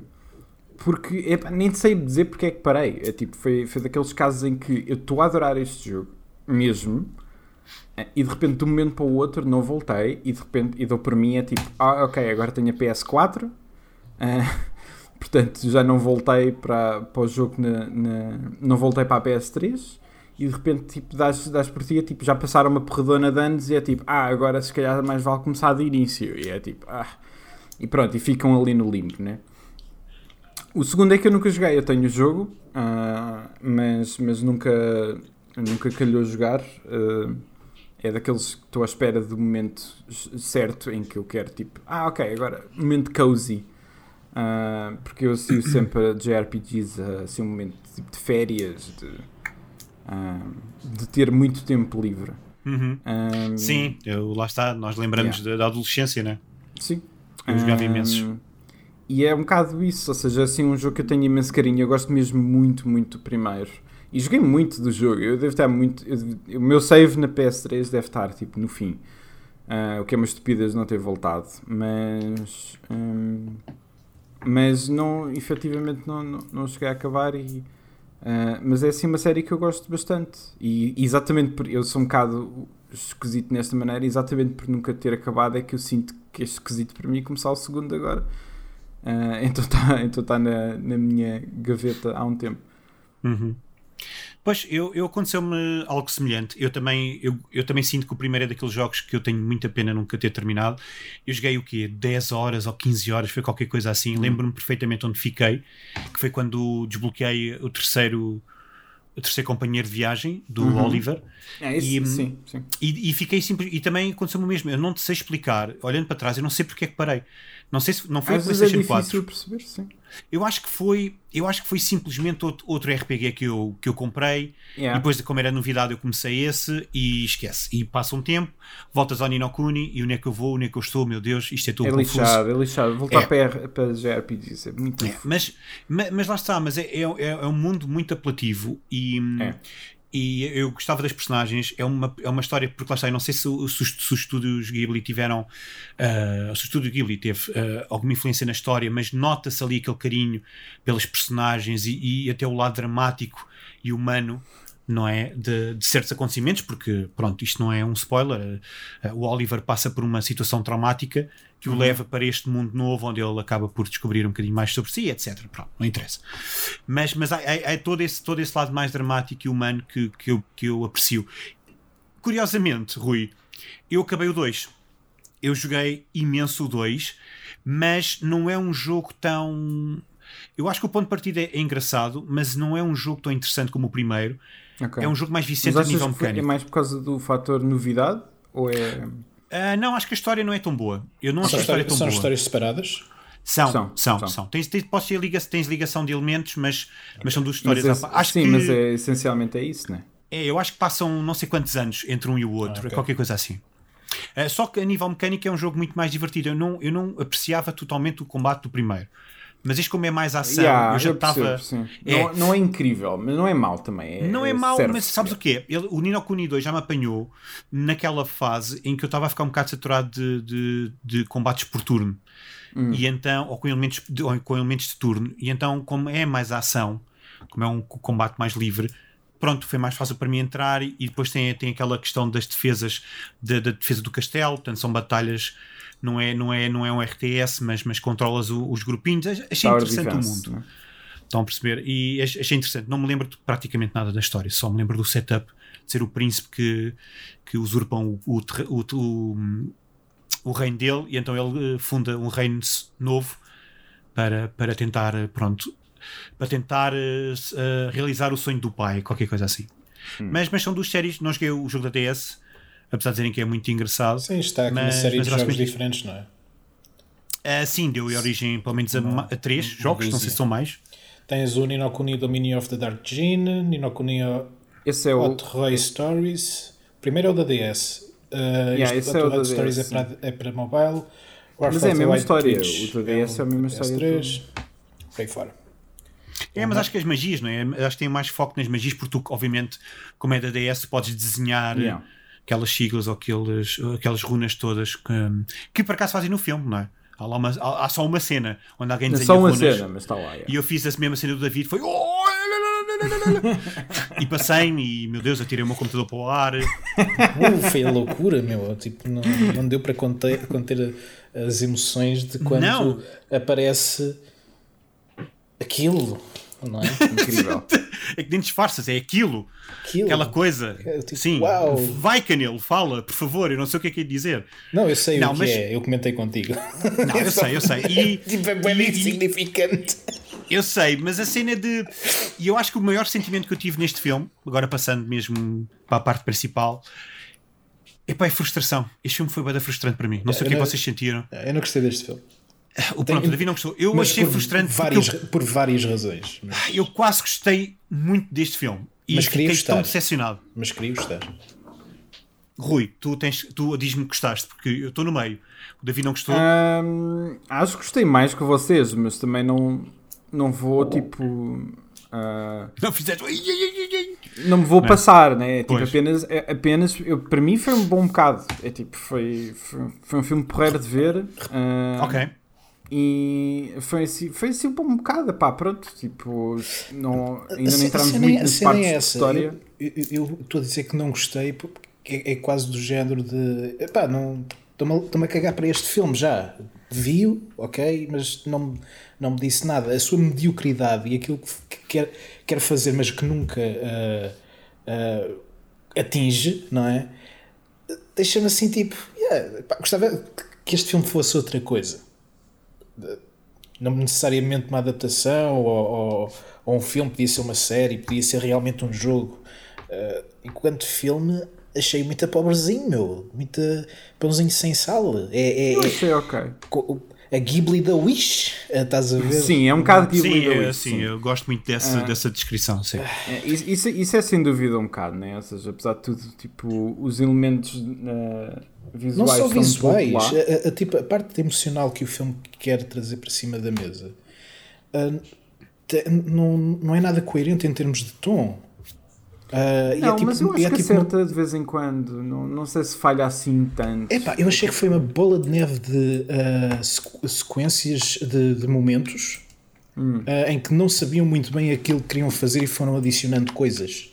porque é, nem sei dizer porque é que parei. É, tipo, foi, foi daqueles casos em que eu estou a adorar este jogo, mesmo, e de repente de um momento para o outro não voltei e de repente e dou por mim é tipo, ah ok, agora tenho a P S quatro, uh, portanto já não voltei para, para o jogo na, na, não voltei para a P S três e de repente tipo, dás, dás por ti é, tipo, já passaram uma porradona de anos e é tipo, ah agora se calhar mais vale começar de início e é tipo, ah e pronto, e ficam ali no limbo, né? O segundo é que eu nunca joguei, eu tenho o jogo, uh, mas, mas nunca nunca calhou jogar. Uh, é daqueles que estou à espera do momento certo em que eu quero, tipo, ah ok, agora, momento cozy. Uh, porque eu associo sempre a J R P Gs a assim, um momento tipo, de férias, de, uh, de ter muito tempo livre. Uhum. Um, Sim, eu, lá está, nós lembramos yeah. da, da adolescência, né? Sim. Eu jogava um, imensos. E é um bocado isso, ou seja, assim, um jogo que eu tenho imenso carinho, eu gosto mesmo muito, muito do primeiro. E joguei muito do jogo, eu devo estar muito. Eu, o meu save na P S três deve estar tipo no fim. Uh, o que é uma estupidez não ter voltado. Mas. Um, mas não, efetivamente não, não, não cheguei a acabar. E, uh, mas é assim uma série que eu gosto bastante. E exatamente por. Eu sou um bocado esquisito nesta maneira, exatamente por nunca ter acabado, é que eu sinto que é esquisito para mim começar o segundo agora. Uh, então está então tá na, na minha gaveta há um tempo. Uhum. Pois, eu, eu aconteceu-me algo semelhante. Eu também, eu, eu também sinto que o primeiro é daqueles jogos que eu tenho muita pena nunca ter terminado. Eu joguei o quê? dez horas ou quinze horas, foi qualquer coisa assim. Lembro-me perfeitamente onde fiquei, que foi quando desbloqueei o terceiro, o terceiro companheiro de viagem do uhum. Oliver. É isso, e, sim, sim. E, e fiquei simples. E também aconteceu-me o mesmo. Eu não sei explicar, olhando para trás, eu não sei porque é que parei. Não sei se não foi o PlayStation quatro. É difícil perceber, sim. Eu acho que foi, eu acho que foi simplesmente outro, outro R P G que eu, que eu comprei. Yeah. E depois, como era novidade, eu comecei esse e esquece. E passa um tempo, voltas ao Ni no Kuni e onde é que eu vou, onde é que eu estou, meu Deus, isto é tudo confuso. É lixado, é lixado. Voltar é. para, para J R P Gs é muito é. Mas, mas, mas lá está, mas é, é, é um mundo muito apelativo e. É. E eu gostava das personagens, é uma, é uma história, porque lá está, eu não sei se, se, se os estúdios Ghibli tiveram, uh, se o estúdio Ghibli teve uh, alguma influência na história, mas nota-se ali aquele carinho pelas personagens e, e até o lado dramático e humano, não é, de, de certos acontecimentos, porque pronto, isto não é um spoiler, uh, uh, o Oliver passa por uma situação traumática que uhum. o leva para este mundo novo, onde ele acaba por descobrir um bocadinho mais sobre si, etcétera. Pronto, não interessa. Mas, mas há, há, há todo, esse, todo esse lado mais dramático e humano que, que, eu, que eu aprecio. Curiosamente, Rui, eu acabei o dois. Eu joguei imenso o dois, mas não é um jogo tão... Eu acho que o ponto de partida é engraçado, mas não é um jogo tão interessante como o primeiro. Okay. É um jogo mais viciante a nível mecânico. É mais por causa do fator novidade? Ou é... Uh, não, acho que a história não é tão boa. Eu não acho a história tão boa. São histórias separadas? São, são, são. são. são. Tens, tens, posso ter ligação, tens ligação de elementos, mas, okay. mas são duas histórias. Mas, acho sim, que, mas é, essencialmente é isso, não é? É, eu acho que passam não sei quantos anos entre um e o outro, ah, okay. qualquer coisa assim. Uh, só que a nível mecânico é um jogo muito mais divertido. Eu não, eu não apreciava totalmente o combate do primeiro. Mas isto, como é mais ação, yeah, eu já estava. É. Não, não é incrível, mas não é mau também. É, não é mau, mas sabes o que é? O Ni no Kuni dois já me apanhou naquela fase em que eu estava a ficar um bocado saturado de, de, de combates por turno, hum. e então, ou, com elementos de, ou com elementos de turno. E então, como é mais ação, como é um combate mais livre, pronto, foi mais fácil para mim entrar. E depois tem, tem aquela questão das defesas, da, da defesa do castelo, portanto, são batalhas. Não é, não, é, não é um R T S, mas, mas controlas o, os grupinhos. Achei Tower interessante defense, o mundo. Né? Estão a perceber? E achei interessante. Não me lembro praticamente nada da história, só me lembro do setup de ser o príncipe que, que usurpa o, o, o, o, o reino dele, e então ele funda um reino novo para, para tentar, pronto, para tentar uh, realizar o sonho do pai, qualquer coisa assim. Hum. Mas, mas são duas séries, não joguei o jogo da D S, apesar de dizerem que é muito engraçado. Sim, está aqui uma série de jogos diferentes, não é? Uh, sim, deu origem pelo menos a, uma, a três uma, jogos, uma não sei se são mais. Tens o Ni no Kuni Dominion of the Dark Jinn, Ni no Kuni Hot Roy Stories, primeiro é o da D S, uh, yeah, este Hot Roy é Stories é para, é para mobile, Warfare, mas é a mesma história, Twitch, o da D S é, é a mesma história. três, por aí fora. É, mas acho que as magias, não é? Acho que tem mais foco nas magias, porque tu, obviamente, como é da D S, podes desenhar... Yeah. Aquelas siglas ou aqueles, aquelas runas todas que, que por acaso fazem no filme, não é? Há, lá uma, há, há só uma cena onde alguém desenha só uma runas cena, mas está lá, é. E eu fiz a mesma cena do David, foi e passei-me e meu Deus, atirei o meu computador para o ar. Uh, foi a loucura, meu, tipo, não, não deu para conter, conter as emoções de quando não. aparece aquilo. Não é? Incrível. É que nem disfarças, é aquilo, aquilo. Aquela coisa. Tipo, sim, uau. Vai, Canelo, fala, por favor. Eu não sei o que é que é dizer. Não, eu sei não, o que mas... é, eu comentei contigo. Não, eu sei, eu sei. E, tipo, é bem insignificante. Eu sei, mas a cena de. E eu acho que o maior sentimento que eu tive neste filme, agora passando mesmo para a parte principal, é pá, é frustração. Este filme foi bem frustrante para mim. Não sei eu o que não... vocês sentiram. Eu não gostei deste filme. O pronto, o David não gostou. Eu mas achei por frustrante vários, eu, por várias razões. Mas... Eu quase gostei muito deste filme e mas fiquei tão decepcionado. Mas queria gostar. Rui, tu, tens, tu diz-me que gostaste, porque eu estou no meio. O David não gostou. Um, acho que gostei mais que vocês, mas também não, não vou tipo. Uh, não fizeste. Não me vou não. passar, né? Tipo, apenas, apenas eu, para mim foi um bom bocado. É tipo, foi, foi, foi um filme porreiro de ver. Uh, ok. E foi assim, foi assim um bom bocado, pá, pronto, tipo, não, ainda não entramos muito nas partes da história. Eu estou a dizer que não gostei, porque é, é quase do género de, pá, não, estou-me a cagar para este filme já, vi-o, ok, mas não, não me disse nada, a sua mediocridade e aquilo que quer, quer fazer, mas que nunca uh, uh, atinge, não é, deixa-me assim, tipo, yeah, pá, gostava que este filme fosse outra coisa. Não necessariamente uma adaptação ou, ou, ou um filme, podia ser uma série, podia ser realmente um jogo. Uh, enquanto filme, achei muito pobrezinho, meu, muito pãozinho sem sal. É, é, eu achei é, ok. A Ghibli da Wish, estás a ver? Sim, é um bocado Ghibli sim, da Wish. Eu, sim, sim, eu gosto muito dessa, ah. dessa descrição. Sim. É, isso, isso é sem dúvida um bocado, né? Ou seja, apesar de tudo, tipo, os elementos. Uh... Visuais, não só visuais, a, a, a, tipo, a parte emocional que o filme quer trazer para cima da mesa uh, te, não, não é nada coerente em termos de tom. Uh, não, e é, tipo, mas eu acho é, que tipo, acerta uma... de vez em quando, não, não sei se falha assim tanto. Epá, eu achei que foi uma bola de neve de uh, sequências de, de momentos hum. uh, em que não sabiam muito bem aquilo que queriam fazer e foram adicionando coisas.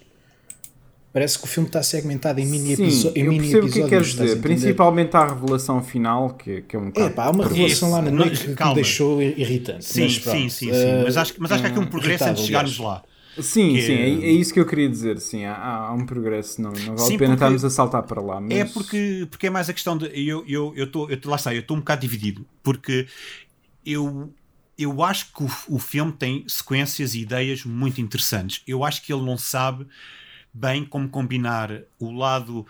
Parece que o filme está segmentado em mini, Sim, episo- em mini episódios. Sim, eu percebo o que queres dizer. Principalmente à revelação final, que, que é um bocado... É pá, há uma revelação Isso, lá no meio que me deixou irritante. Sim, mas, pronto, sim, sim, uh, sim. Mas acho, mas acho que há aqui um progresso antes de chegarmos lá. Sim, que sim, é... é isso que eu queria dizer, sim, há, há um progresso, não, não vale sim, a pena estarmos a saltar para lá. Mas... É porque, porque é mais a questão de... Eu, eu, eu tô, eu, lá está, eu estou um bocado dividido, porque eu, eu acho que o, o filme tem sequências e ideias muito interessantes. Eu acho que ele não sabe... bem como combinar o lado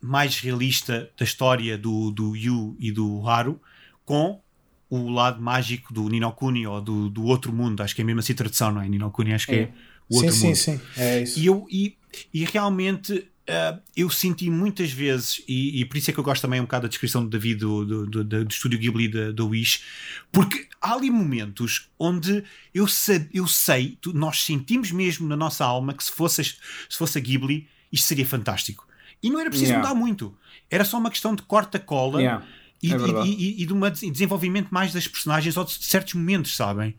mais realista da história do, do Yu e do Haru com o lado mágico do Ni no Kuni ou do, do outro mundo, acho que é mesmo assim a tradução, não é? Ni no Kuni acho que é, é o outro sim, mundo sim, sim. É isso. E, eu, e, e realmente Uh, eu senti muitas vezes, e, e por isso é que eu gosto também um bocado da descrição do David do, do, do, do, do estúdio Ghibli da, da Wish, porque há ali momentos onde eu, se, eu sei, nós sentimos mesmo na nossa alma que se fosse, se fosse a Ghibli isto seria fantástico. E não era preciso yeah. mudar muito, era só uma questão de corta-cola yeah. e, é e, e, e de um desenvolvimento mais das personagens ou de certos momentos, sabem?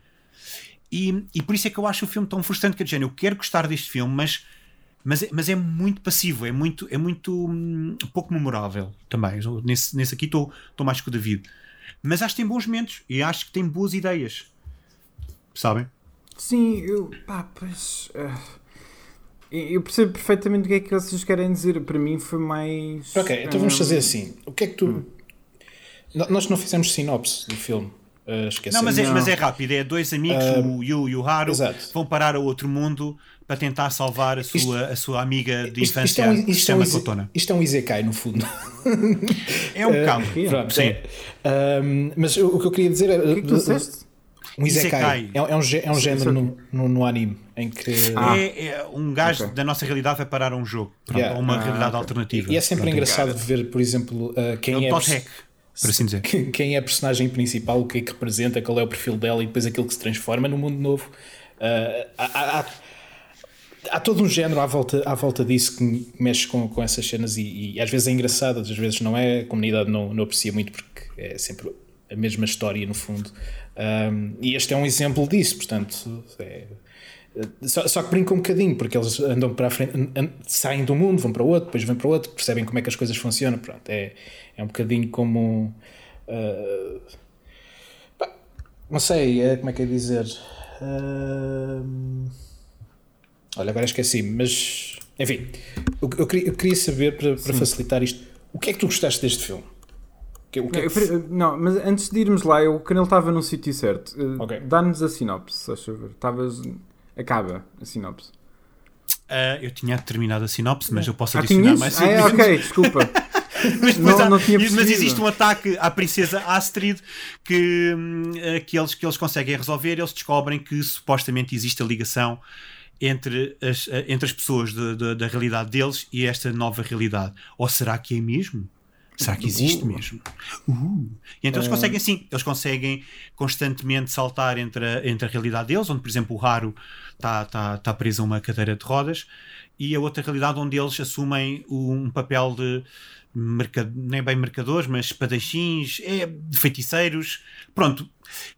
E, e por isso é que eu acho o filme tão frustrante, que eu quero gostar deste filme, mas Mas é, mas é muito passivo, é muito, é muito um, pouco memorável também. Nesse, nesse aqui estou mais que o David. Mas acho que tem bons momentos e acho que tem boas ideias. Sabem? Sim, eu, pá, pois, uh, eu percebo perfeitamente o que é que vocês querem dizer. Para mim foi mais... Ok, então vamos fazer assim. O que é que tu... Hum. Nós não fizemos sinopse do filme. Uh, não, mas é, não, mas é rápido, é dois amigos, uh, o Yu e o Haru, exato, vão parar a outro mundo para tentar salvar a sua, isto, a sua amiga de isto, infância, isto, isto, isto, isto, é um, isto é um isekai no fundo. É um cabo, uh, um, mas o, o que eu queria dizer é o que é que tu disseste? Um isekai, isekai. É, é, um, é um género no, no, no anime em que ah, é, é um gajo okay. da nossa realidade vai parar a um jogo, pronto, yeah. ou uma ah, realidade okay. alternativa. E é sempre pronto, engraçado de ver, por exemplo, uh, quem é, é o por assim dizer. Quem é a personagem principal, o que é que representa, qual é o perfil dela e depois aquilo que se transforma no mundo novo. Uh, há, há, há todo um género à volta, à volta disso que mexe com, com essas cenas e, e às vezes é engraçado, às vezes não é. A comunidade não, não aprecia muito porque é sempre a mesma história no fundo. Um, e este é um exemplo disso, portanto... É, Só, só que brincam um bocadinho, porque eles andam para a frente, and, saem do mundo, vão para o outro, depois vêm para o outro, percebem como é que as coisas funcionam. Pronto, é, é um bocadinho como uh, pá, não sei, é, como é que é dizer uh, olha, agora esqueci, mas enfim, eu, eu, queria, eu queria saber para, para facilitar isto, o que é que tu gostaste deste filme? Que, o que não, é que... eu, não, mas antes de irmos lá, o Canelo estava no sítio certo. Okay. Dá-nos a sinopse, se achas. Estavas... Acaba a sinopse. Uh, eu tinha terminado a sinopse, mas eu posso adicionar ah, mais ah, é, ok, desculpa. Mas, não, há, não tinha mas existe um ataque à princesa Astrid que, que, eles, que eles conseguem resolver. Eles descobrem que supostamente existe a ligação entre as, entre as pessoas de, de, da realidade deles e esta nova realidade. Ou será que é mesmo? Será que existe uh. mesmo? Uh. E então eles conseguem, sim, eles conseguem constantemente saltar entre a, entre a realidade deles, onde, por exemplo, o Haru está tá, tá preso a uma cadeira de rodas, e a outra realidade onde eles assumem um papel de, mercado, nem bem mercadores, mas espadachins, é, de feiticeiros. Pronto,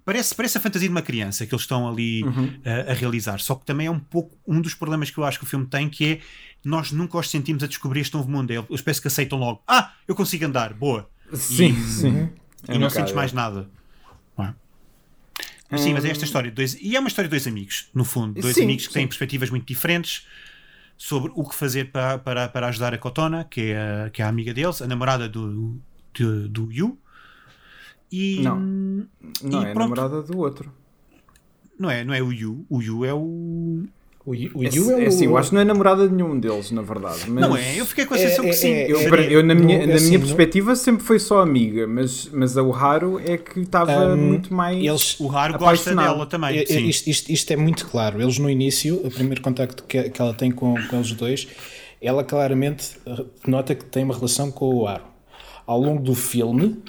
parece, parece a fantasia de uma criança que eles estão ali uhum. a, a realizar. Só que também é um pouco um dos problemas que eu acho que o filme tem, que é nós nunca os sentimos a descobrir este novo mundo. Eles parece que aceitam logo. Ah, eu consigo andar, boa. Sim, e, sim. E é não sentes mais nada. Ué. Mas sim, mas é esta história de dois... E é uma história de dois amigos, no fundo. Dois sim, amigos que sim. têm perspectivas muito diferentes sobre o que fazer para, para, para ajudar a Kotona, que é a, que é a amiga deles, a namorada do, do, do Yu. E, não, não e é pronto. A namorada do outro. Não é, não é o Yu. O Yu é o... O Yu, o Yu é, é, é o... Sim, eu acho que não é namorada de nenhum deles, na verdade. Mas não é, eu fiquei com a sensação é, que sim. É, é, eu, seria... eu, na minha, é na assim, minha perspectiva não? sempre foi só amiga, mas, mas a Haru é que estava um, muito mais eles, o Haru gosta dela também. É, sim. Isto, isto, isto é muito claro. Eles no início, o primeiro contacto que, que ela tem com, com eles dois, ela claramente nota que tem uma relação com o Haru. Ao longo do filme...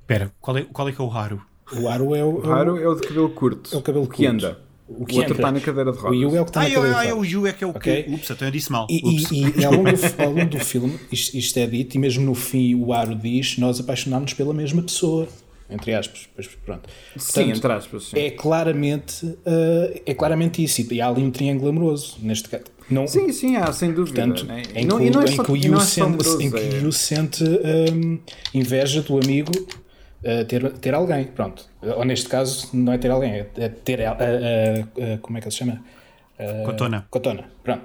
Espera, qual é, qual é que é o Haru? O Haru é o... O Haru é o de cabelo curto. É o cabelo curto. Que anda. O, que o outro está na cadeira de rodas. O Yu é o que está ah, na cadeira de rodas. Ah, o Yu é que é o okay. que... Ups, então eu disse mal. E, e, e ao, longo do, ao longo do filme, isto, isto é dito, e mesmo no fim o Haru diz, nós apaixonámos-nos pela mesma pessoa, entre aspas. Pois, pronto. Sim, portanto, entre aspas. Sim. É, claramente, uh, é claramente isso. E há ali um triângulo amoroso, neste caso. Não, sim, sim, há, sem dúvida. Portanto, né? Em que o Yu é é. sente um, inveja do amigo... Uh, ter, ter alguém, pronto. Ou neste caso, não é ter alguém, é ter. Uh, uh, uh, como é que ele se chama? Uh, Kotona. Kotona, pronto.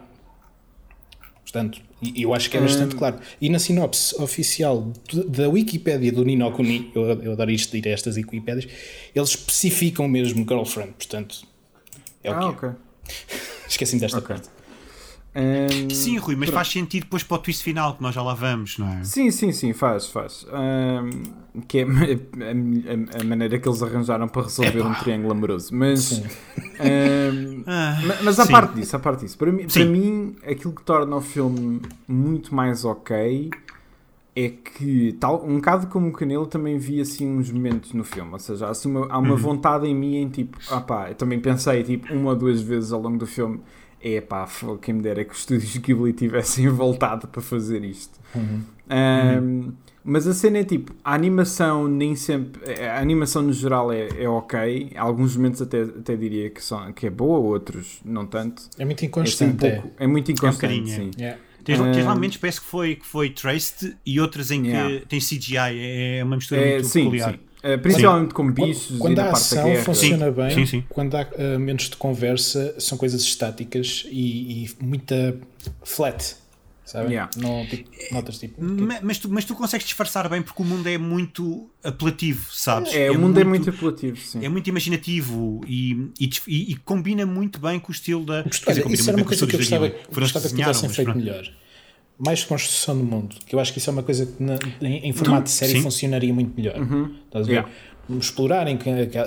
Portanto, eu acho que é bastante uh... claro. E na sinopse oficial da Wikipédia do Ni no Kuni, eu, eu adoro isto de ir a estas Wikipédias, eles especificam mesmo girlfriend, portanto. É o ah, que é. ok. Esqueci-me desta okay. parte. Um, sim, Rui, mas pronto. Faz sentido depois para o twist final, que nós já lá vamos, não é? Sim, sim, sim, faz, faz. Um, que é a, a, a maneira que eles arranjaram para resolver Epa. um triângulo amoroso. Mas, um, ah, mas à parte disso, à parte disso, para mim, para mim, aquilo que torna o filme muito mais ok é que, tal, um bocado como o Canelo, também vi assim uns momentos no filme. Ou seja, assim, uma, há uma hum. vontade em mim em tipo, ah pá, eu também pensei tipo uma ou duas vezes ao longo do filme. É pá, quem me dera que os estúdios Ghibli tivessem voltado para fazer isto. Uhum. Um, mas a cena é tipo, a animação nem sempre... A animação no geral é, é ok. Alguns momentos até, até diria que, são, que é boa, outros não tanto. É muito inconstante. É, assim, um pouco, é. é muito inconstante, é um sim. Yeah. Tens, tens lá momentos parece que foi, que foi traced e outros em que yeah. tem C G I. É uma mistura é, muito sim, peculiar. Sim. Uh, principalmente sim. com bichos quando, quando e na parte da guerra. Quando a ação funciona bem, sim, sim. quando há uh, momentos de conversa, são coisas estáticas e, e muita flat, sabe? Yeah. Não, tipo, notas, tipo, mas, mas, tu, mas tu consegues disfarçar bem porque o mundo é muito apelativo, sabes? É, é o mundo muito, é muito apelativo, sim. É muito imaginativo e, e, e, e combina muito bem com o estilo da... Mas, dizer, olha, isso era uma coisa que eu gostava, gostava que tivessem feito pronto. melhor. Mais construção do mundo, que eu acho que isso é uma coisa que na, em, em formato de série Sim. funcionaria muito melhor. Uhum. Estás a ver? Yeah. Explorarem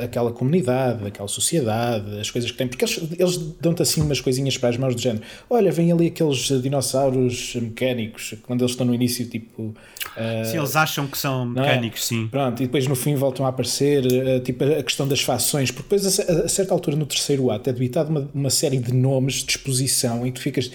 aquela comunidade, aquela sociedade, as coisas que têm, porque eles, eles dão-te assim umas coisinhas para as mãos do género. Olha, vem ali aqueles dinossauros mecânicos, quando eles estão no início, tipo... Uh, sim, eles acham que são mecânicos, é? sim. Pronto, e depois no fim voltam a aparecer, uh, tipo a questão das fações, porque depois a, a certa altura no terceiro ato é debitada uma, uma série de nomes de exposição e tu ficas...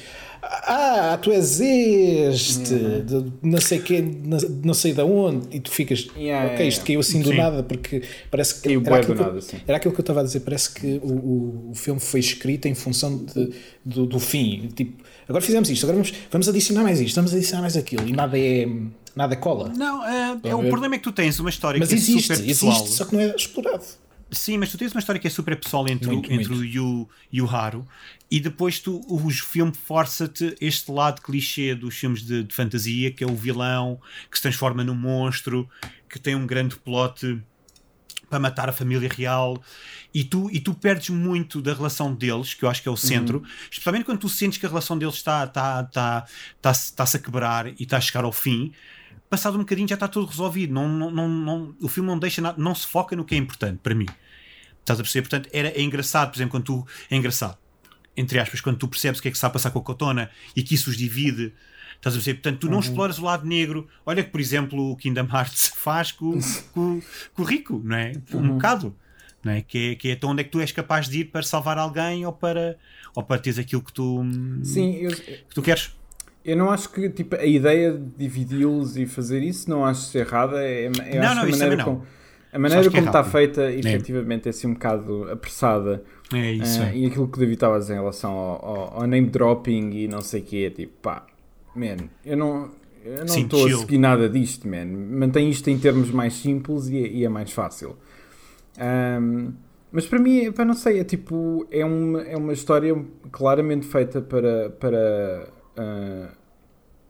Ah, tu és este, uhum. de, não sei quem, de, não sei de onde, e tu ficas, yeah, ok, isto caiu assim do sim. nada, porque parece que, era aquilo, do nada, que era aquilo que eu estava a dizer, parece que o, o, o filme foi escrito em função de, do, do fim, tipo, agora fizemos isto, agora vamos, vamos adicionar mais isto, vamos adicionar mais aquilo, e nada é... nada cola. Não, é, é, o problema é que tu tens uma história mas que existe, é super pessoal. Mas existe, só que não é explorado. Sim, mas tu tens uma história que é super pessoal entre, muito, entre muito. o Yu e o Haru e depois tu, o filme força-te este lado clichê dos filmes de, de fantasia, que é o vilão que se transforma num monstro, que tem um grande plot para matar a família real e tu, e tu perdes muito da relação deles, que eu acho que é o centro, uhum. especialmente quando tu sentes que a relação deles está, está, está, está, está-se a quebrar e está a chegar ao fim. Passado um bocadinho já está tudo resolvido, não, não, não, não, o filme não deixa nada, não se foca no que é importante para mim, estás a perceber? Portanto era, é engraçado, por exemplo, quando tu é engraçado, entre aspas, quando tu percebes o que é que está a passar com a Cotona e que isso os divide, estás a perceber? Portanto tu não uhum. exploras o lado negro, olha que por exemplo o Kingdom Hearts faz com, com, com o Rico, não é? Um uhum. bocado, não é? Que é, que é então onde é que tu és capaz de ir para salvar alguém ou para, ou para teres aquilo que tu, Sim, eu... que tu queres. Eu não acho que tipo, a ideia de dividi-los e fazer isso não acho errada. Eu não, acho não, isso também não. A maneira como é está feita, efetivamente, é assim um bocado apressada. É isso. Uh, é. E aquilo que o David estava a dizer em relação ao, ao, ao name dropping e não sei o que é, tipo, pá, man, eu não estou a seguir nada disto, man. Mantém isto em termos mais simples e é, e é mais fácil. Um, mas para mim, para não sei, é tipo, é uma, é uma história claramente feita para... para Uh,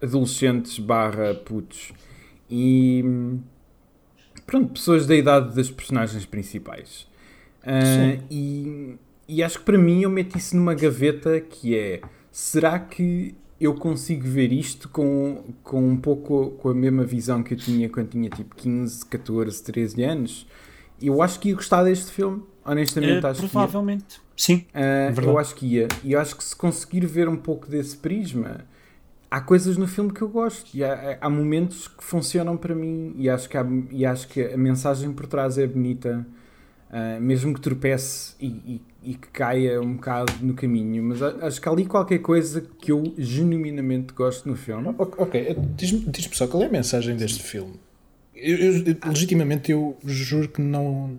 adolescentes barra putos e pronto, pessoas da idade das personagens principais uh, e, e acho que para mim eu meto isso numa gaveta que é, será que eu consigo ver isto com, com um pouco com a mesma visão que eu tinha quando tinha tipo quinze, catorze, treze anos? Eu acho que ia gostar deste filme, honestamente. É, acho provavelmente que Sim, uh, eu acho que ia. E eu acho que se conseguir ver um pouco desse prisma, há coisas no filme que eu gosto. E há, há momentos que funcionam para mim. E acho que, há, e acho que a mensagem por trás é bonita. Uh, mesmo que tropece e, e, e que caia um bocado no caminho. Mas acho que há ali qualquer coisa que eu genuinamente gosto no filme. Ok, diz-me, diz-me só, qual é a mensagem deste filme? Eu, eu, legitimamente eu juro que não...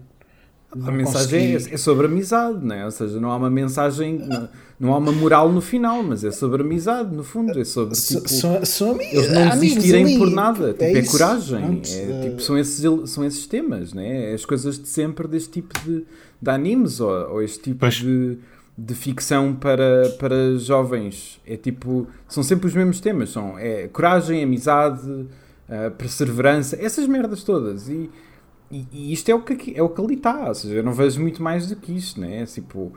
Não a mensagem consegui... é sobre amizade, não é? Ou seja, não há uma mensagem, não, não há uma moral no final, mas é sobre amizade, no fundo, é sobre tipo, so, so, so ami- eles não desistirem por nada, tipo, é, é coragem, é, tipo, são, esses, são esses temas, não é? As coisas de sempre deste tipo de, de animes ou, ou este tipo de, de ficção para, para jovens, é tipo, são sempre os mesmos temas, são é, coragem, amizade, perseverança, essas merdas todas e E, e isto é o, que, é o que ali está, ou seja, eu não vejo muito mais do que isto, né? Tipo,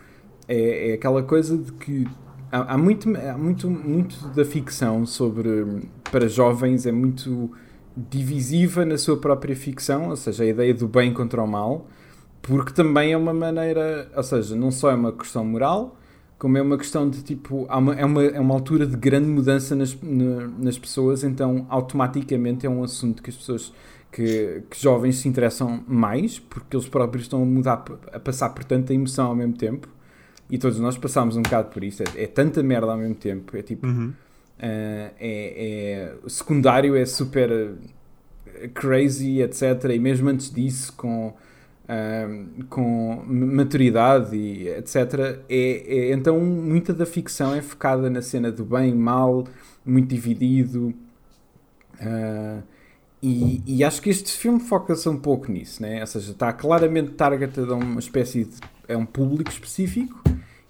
é, é aquela coisa de que há, há, muito, há muito, muito da ficção sobre, para jovens, é muito divisiva na sua própria ficção, ou seja, a ideia do bem contra o mal, porque também é uma maneira, ou seja, não só é uma questão moral, como é uma questão de tipo, há uma, é, uma, é uma altura de grande mudança nas, na, nas pessoas, então automaticamente é um assunto que as pessoas, que, que jovens se interessam mais, porque eles próprios estão a mudar, a passar por tanta emoção ao mesmo tempo, e todos nós passámos um bocado por isso, é, é tanta merda ao mesmo tempo, é tipo... Uhum. Uh, é, é secundário, é super crazy, etc, e mesmo antes disso com, uh, com maturidade e etc, é, é, então muita da ficção é focada na cena do bem e mal, muito dividido, uh, e, e acho que este filme foca-se um pouco nisso, né? Ou seja, está claramente targetado a uma espécie de, a um público específico.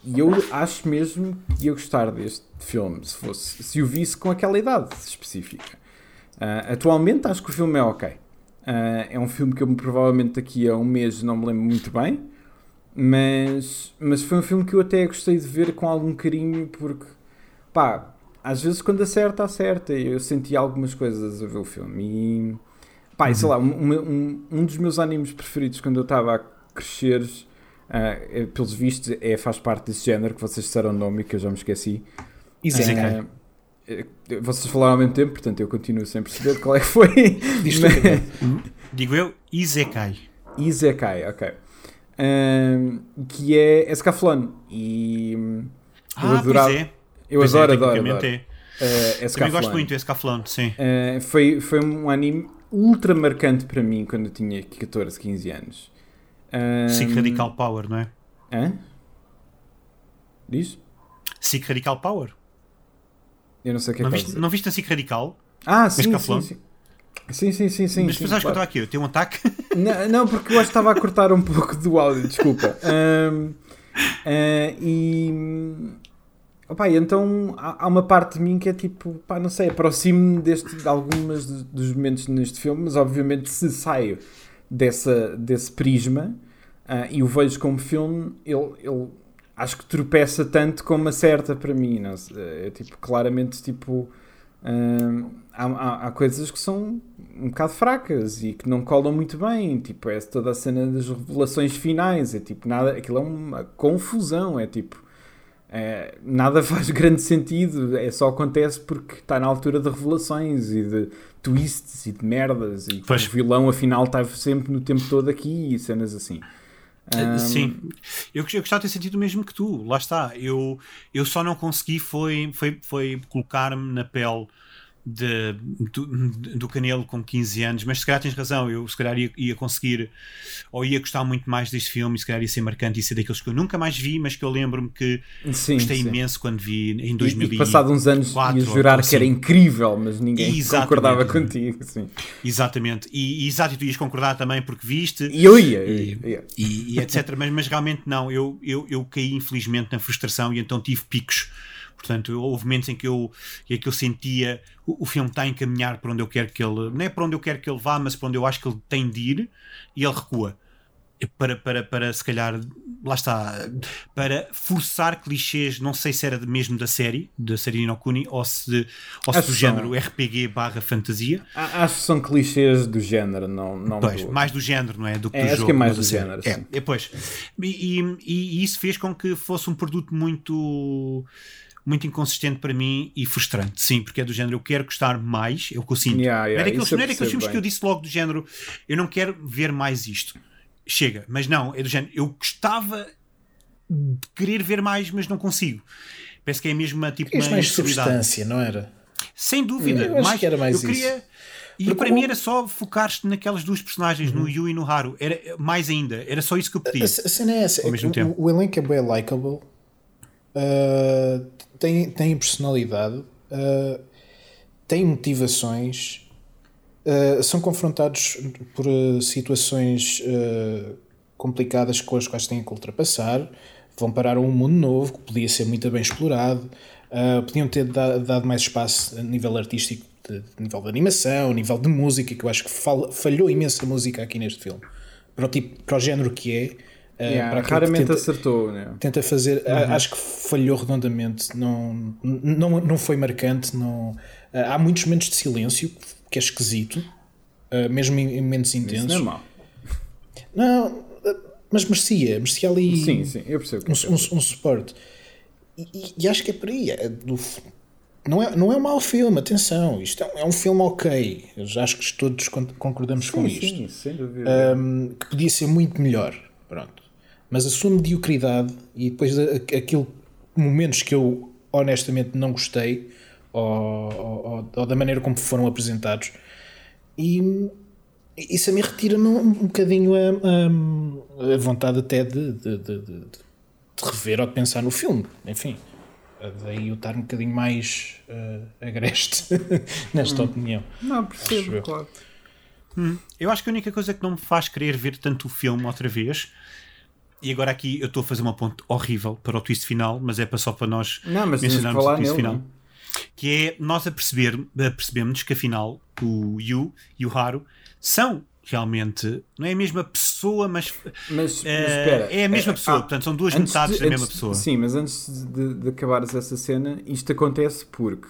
E eu acho mesmo que ia gostar deste filme, se, fosse, se o visse com aquela idade específica. Uh, atualmente acho que o filme é ok. Uh, é um filme que eu provavelmente daqui a um mês não me lembro muito bem, mas, mas foi um filme que eu até gostei de ver com algum carinho, porque, pá, às vezes quando acerta, acerta. Eu senti algumas coisas a ver o filme. E, pá, e sei lá, um, um, um dos meus animes preferidos quando eu estava a crescer... Uh, pelos vistos é, faz parte desse género que vocês disseram o nome que eu já me esqueci. Isekai. Uh, vocês falaram ao mesmo tempo, portanto eu continuo sem perceber qual é que foi. Mas... Digo eu, Isekai. Isekai, ok. Uh, que é Escaflowne. E ah, eu adorava, pois é. Eu pois adoro, é, adoro, adoro. É. Uh, Escaflowne. Eu gosto muito de Escaflowne, sim. Uh, foi, foi um anime ultra marcante para mim quando eu tinha catorze, quinze anos. Um... Sick Radical Power, não é? Hã? Diz? Sick Radical Power? Eu não sei o que é que é. Não viste a Sick Radical? Ah, sim, sim, sim. Sim, sim, sim, sim. Mas pensaste que eu estou aqui, eu tenho um ataque? Não, não, porque eu acho que estava a cortar um pouco do áudio, desculpa. Um, uh, e... Opa, então há uma parte de mim que é tipo, pá, não sei, aproximo-me deste, de algumas dos momentos neste filme, mas obviamente se saio Dessa, desse prisma uh, e o vejo como filme, ele, ele acho que tropeça tanto como acerta para mim, não? É tipo, claramente tipo, uh, há, há coisas que são um bocado fracas e que não colam muito bem, tipo, é toda a cena das revelações finais, é tipo, nada, aquilo é uma confusão, é tipo, é, nada faz grande sentido, é só acontece porque está na altura de revelações e de twists e de merdas, e o vilão afinal está sempre no tempo todo aqui e cenas assim. Um... Sim, eu, eu gostava de ter sentido o mesmo que tu, lá está, eu, eu só não consegui foi, foi, foi colocar-me na pele de, do, do Canelo com quinze anos, mas se calhar tens razão, eu se calhar ia, ia conseguir, ou ia gostar muito mais deste filme, e se calhar ia ser marcante e ser daqueles que eu nunca mais vi, mas que eu lembro-me que sim, gostei sim. imenso quando vi em dois mil e quatro. E, e passado uns anos ia jurar assim, que era incrível, mas ninguém exatamente, concordava contigo. Sim. Exatamente, e, e exato, e tu ias concordar também porque viste. E eu ia, eu ia, eu ia. E, e etcétera. mas, mas realmente não, eu, eu, eu caí infelizmente na frustração e então tive picos. Portanto, houve momentos em que eu, em que eu sentia o, o filme está a encaminhar para onde eu quero que ele... Não é para onde eu quero que ele vá, mas para onde eu acho que ele tem de ir, e ele recua. Para, para, para se calhar... Lá está. Para forçar clichês, não sei se era mesmo da série, da série Ni no Kuni, ou se, ou se do são, género R P G barra fantasia. Acho que são clichês do género, não... não pois, do... mais do género, não é? Do que é, do acho jogo, que é mais do género, é, é, pois. E, e, e isso fez com que fosse um produto muito... muito inconsistente para mim e frustrante, sim, porque é do género, eu quero gostar mais, é o que eu sinto, yeah, yeah, não é daqueles, não é daqueles filmes bem. Que eu disse logo do género, eu não quero ver mais isto, chega, mas não, é do género, eu gostava de querer ver mais, mas não consigo, parece que é a mesma tipo uma mais substância, não era? Sem dúvida, eu mais, acho que era mais eu isso queria, e porque para como... mim era só focar-te naquelas duas personagens, uhum. no Yu e no Haru, era, mais ainda, era só isso que eu pedi. A, a cena é essa, ao é mesmo tempo. O, o elenco é bem likeable, uh, Tem, tem personalidade, uh, tem motivações, uh, são confrontados por uh, situações uh, complicadas com as quais têm que ultrapassar, vão parar a um mundo novo que podia ser muito bem explorado, uh, podiam ter dado, dado mais espaço a nível artístico, de, de nível de animação, a nível de música, que eu acho que fal, falhou imenso a música aqui neste filme, para o, tipo, para o género que é. Yeah, raramente tenta, acertou, né? Tenta fazer, uhum. Acho que falhou redondamente, não, não, não foi marcante, não, há muitos momentos de silêncio que é esquisito, mesmo em momentos intensos. Isso não é mau. Não, mas merecia, merecia ali sim, sim, eu percebo que um, é um, um suporte. E, e acho que é por aí. É do, não, é, não é um mau filme, atenção, isto é um, é um filme ok. Eu acho que todos concordamos sim, com sim, isto. Sim, sem dúvida. Um, que podia ser muito melhor. Pronto. Mas a sua mediocridade e depois aquele momentos que eu honestamente não gostei ou, ou, ou da maneira como foram apresentados, e isso a mim retira-me um bocadinho a, a vontade até de, de, de, de, de rever ou de pensar no filme, enfim, daí eu estar um bocadinho mais uh, agreste nesta hum. opinião. Não, percebo, acho claro. Hum. Eu acho que a única coisa que não me faz querer ver tanto o filme outra vez. E agora aqui eu estou a fazer uma ponte horrível para o twist final, mas é só para nós não, mas mencionarmos o twist nele, final. Não. Que é nós a perceber, a percebermos que afinal o Yu e o Haru são realmente, não é a mesma pessoa, mas, mas, uh, mas espera, é a mesma é, pessoa, ah, portanto são duas metades de, da mesma de, pessoa. Sim, mas antes de, de acabares essa cena, isto acontece porque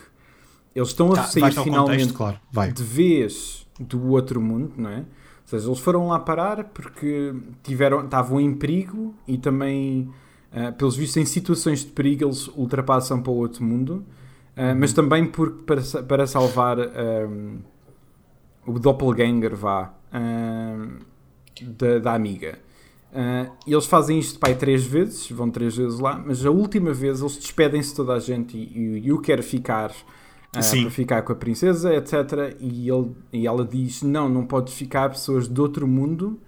eles estão tá, a sair finalmente contexto, claro, vai. de vez do outro mundo, não é? Ou seja, eles foram lá parar porque tiveram, estavam em perigo e também, uh, pelos vistos, em situações de perigo eles ultrapassam para o outro mundo, uh, mas também porque para, para salvar um, o doppelganger vá, um, da, da amiga. Uh, eles fazem isto pai, três vezes, vão três vezes lá, mas a última vez eles despedem-se toda a gente e, e o Yu quer ficar... Uh, para ficar com a princesa, etcétera. E, ele, e ela diz, não, não podes ficar, pessoas de outro mundo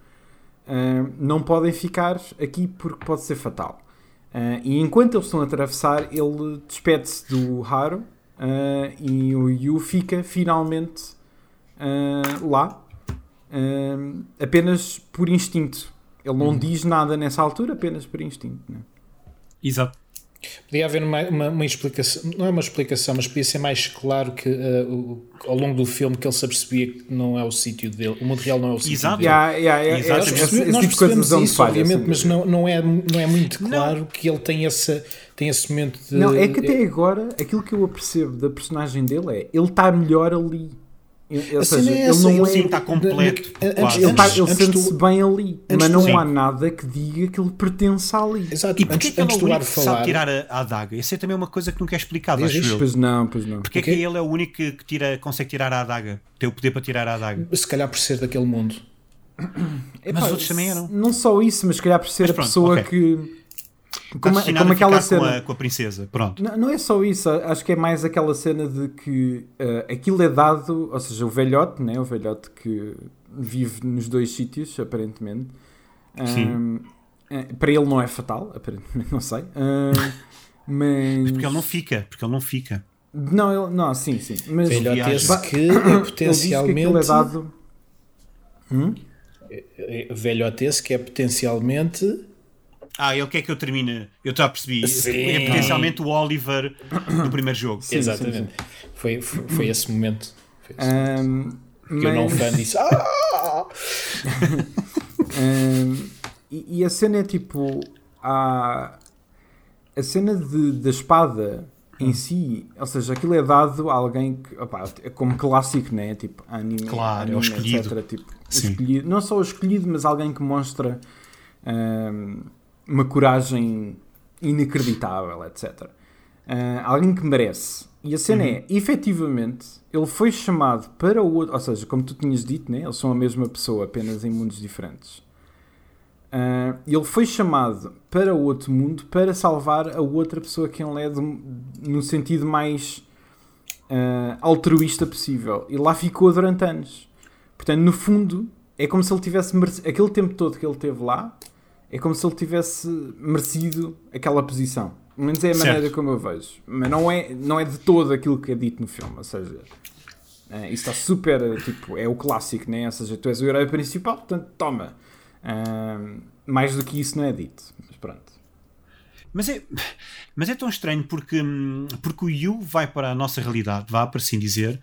uh, não podem ficar aqui porque pode ser fatal. Uh, e enquanto eles estão a atravessar, ele despede-se do Haru uh, e o Yu fica finalmente uh, lá, uh, apenas por instinto. Ele não hum. diz nada nessa altura, apenas por instinto. Né? Exato. Podia haver uma, uma, uma explicação, não é uma explicação, mas podia ser mais claro que uh, o, ao longo do filme que ele se apercebia que não é o sítio dele, o mundo real não é o sítio Exato. dele. Yeah, yeah, yeah, Exato. Nós, percebe, nós percebemos isso, falha, obviamente, mas não, não, é, não é muito claro não. que ele tem esse, tem esse momento de... Não, é que até agora, aquilo que eu apercebo da personagem dele é, ele está melhor ali. Ele, ou seja, é essa, ele não ele é, está completo. Na, na, antes, ele, tá, ele sente-se tu, bem ali, mas não tu, há sim. nada que diga que ele pertence ali. Exato. E porquê que ele é o único que sabe tirar a, a adaga? Isso é também uma coisa que nunca é explicada. Pois não, pois não. Porquê okay. que ele é o único que tira, consegue tirar a adaga? Tem o poder para tirar a adaga? Se calhar por ser daquele mundo. Epá, mas os outros também eram. Não só isso, mas se calhar por ser mas a pronto, pessoa okay. que... Como, a, como aquela cena com a, com a princesa, pronto. Não, não é só isso, acho que é mais aquela cena de que uh, aquilo é dado, ou seja, o velhote, né? O velhote que vive nos dois sítios, aparentemente. Um, uh, para ele não é fatal, aparentemente, não sei. Uh, mas... mas porque ele não fica, porque ele não fica. Não, ele, não, sim, sim. Mas velhote esse que é potencialmente ele diz que aquilo é dado. Hum? Velhote esse que é potencialmente. Ah, ele quer que eu termine. Eu já percebi. Sim. É potencialmente o Oliver do primeiro jogo. Sim, exatamente. Sim, sim. Foi, foi, foi esse momento. Foi esse um, momento. Mas... Que eu não fã disse. um, e, e a cena é tipo. A, a cena de, da espada em si. Ou seja, aquilo é dado a alguém que. Opa, é como clássico, né? Tipo, anime. Claro, anime, é o escolhido. etcétera. Tipo, escolhido. Não só o escolhido, mas alguém que mostra. Um, uma coragem inacreditável, etcétera. Uh, alguém que merece. E a cena uhum. é, efetivamente, ele foi chamado para o outro... Ou seja, como tu tinhas dito, né? Eles são a mesma pessoa, apenas em mundos diferentes. Uh, ele foi chamado para o outro mundo para salvar a outra pessoa que ele é de, no sentido mais uh, altruísta possível. E lá ficou durante anos. Portanto, no fundo, é como se ele tivesse... Merece... Aquele tempo todo que ele teve lá... É como se ele tivesse merecido aquela posição. Pelo menos é a maneira certo. como eu vejo. Mas não é, não é de todo aquilo que é dito no filme. Ou seja, é, isso está super... Tipo, é o clássico, né? Ou seja, tu és o herói principal, portanto, toma. Uh, mais do que isso não é dito. Mas pronto. Mas é, mas é tão estranho porque, porque o Yu vai para a nossa realidade, vá, por assim dizer,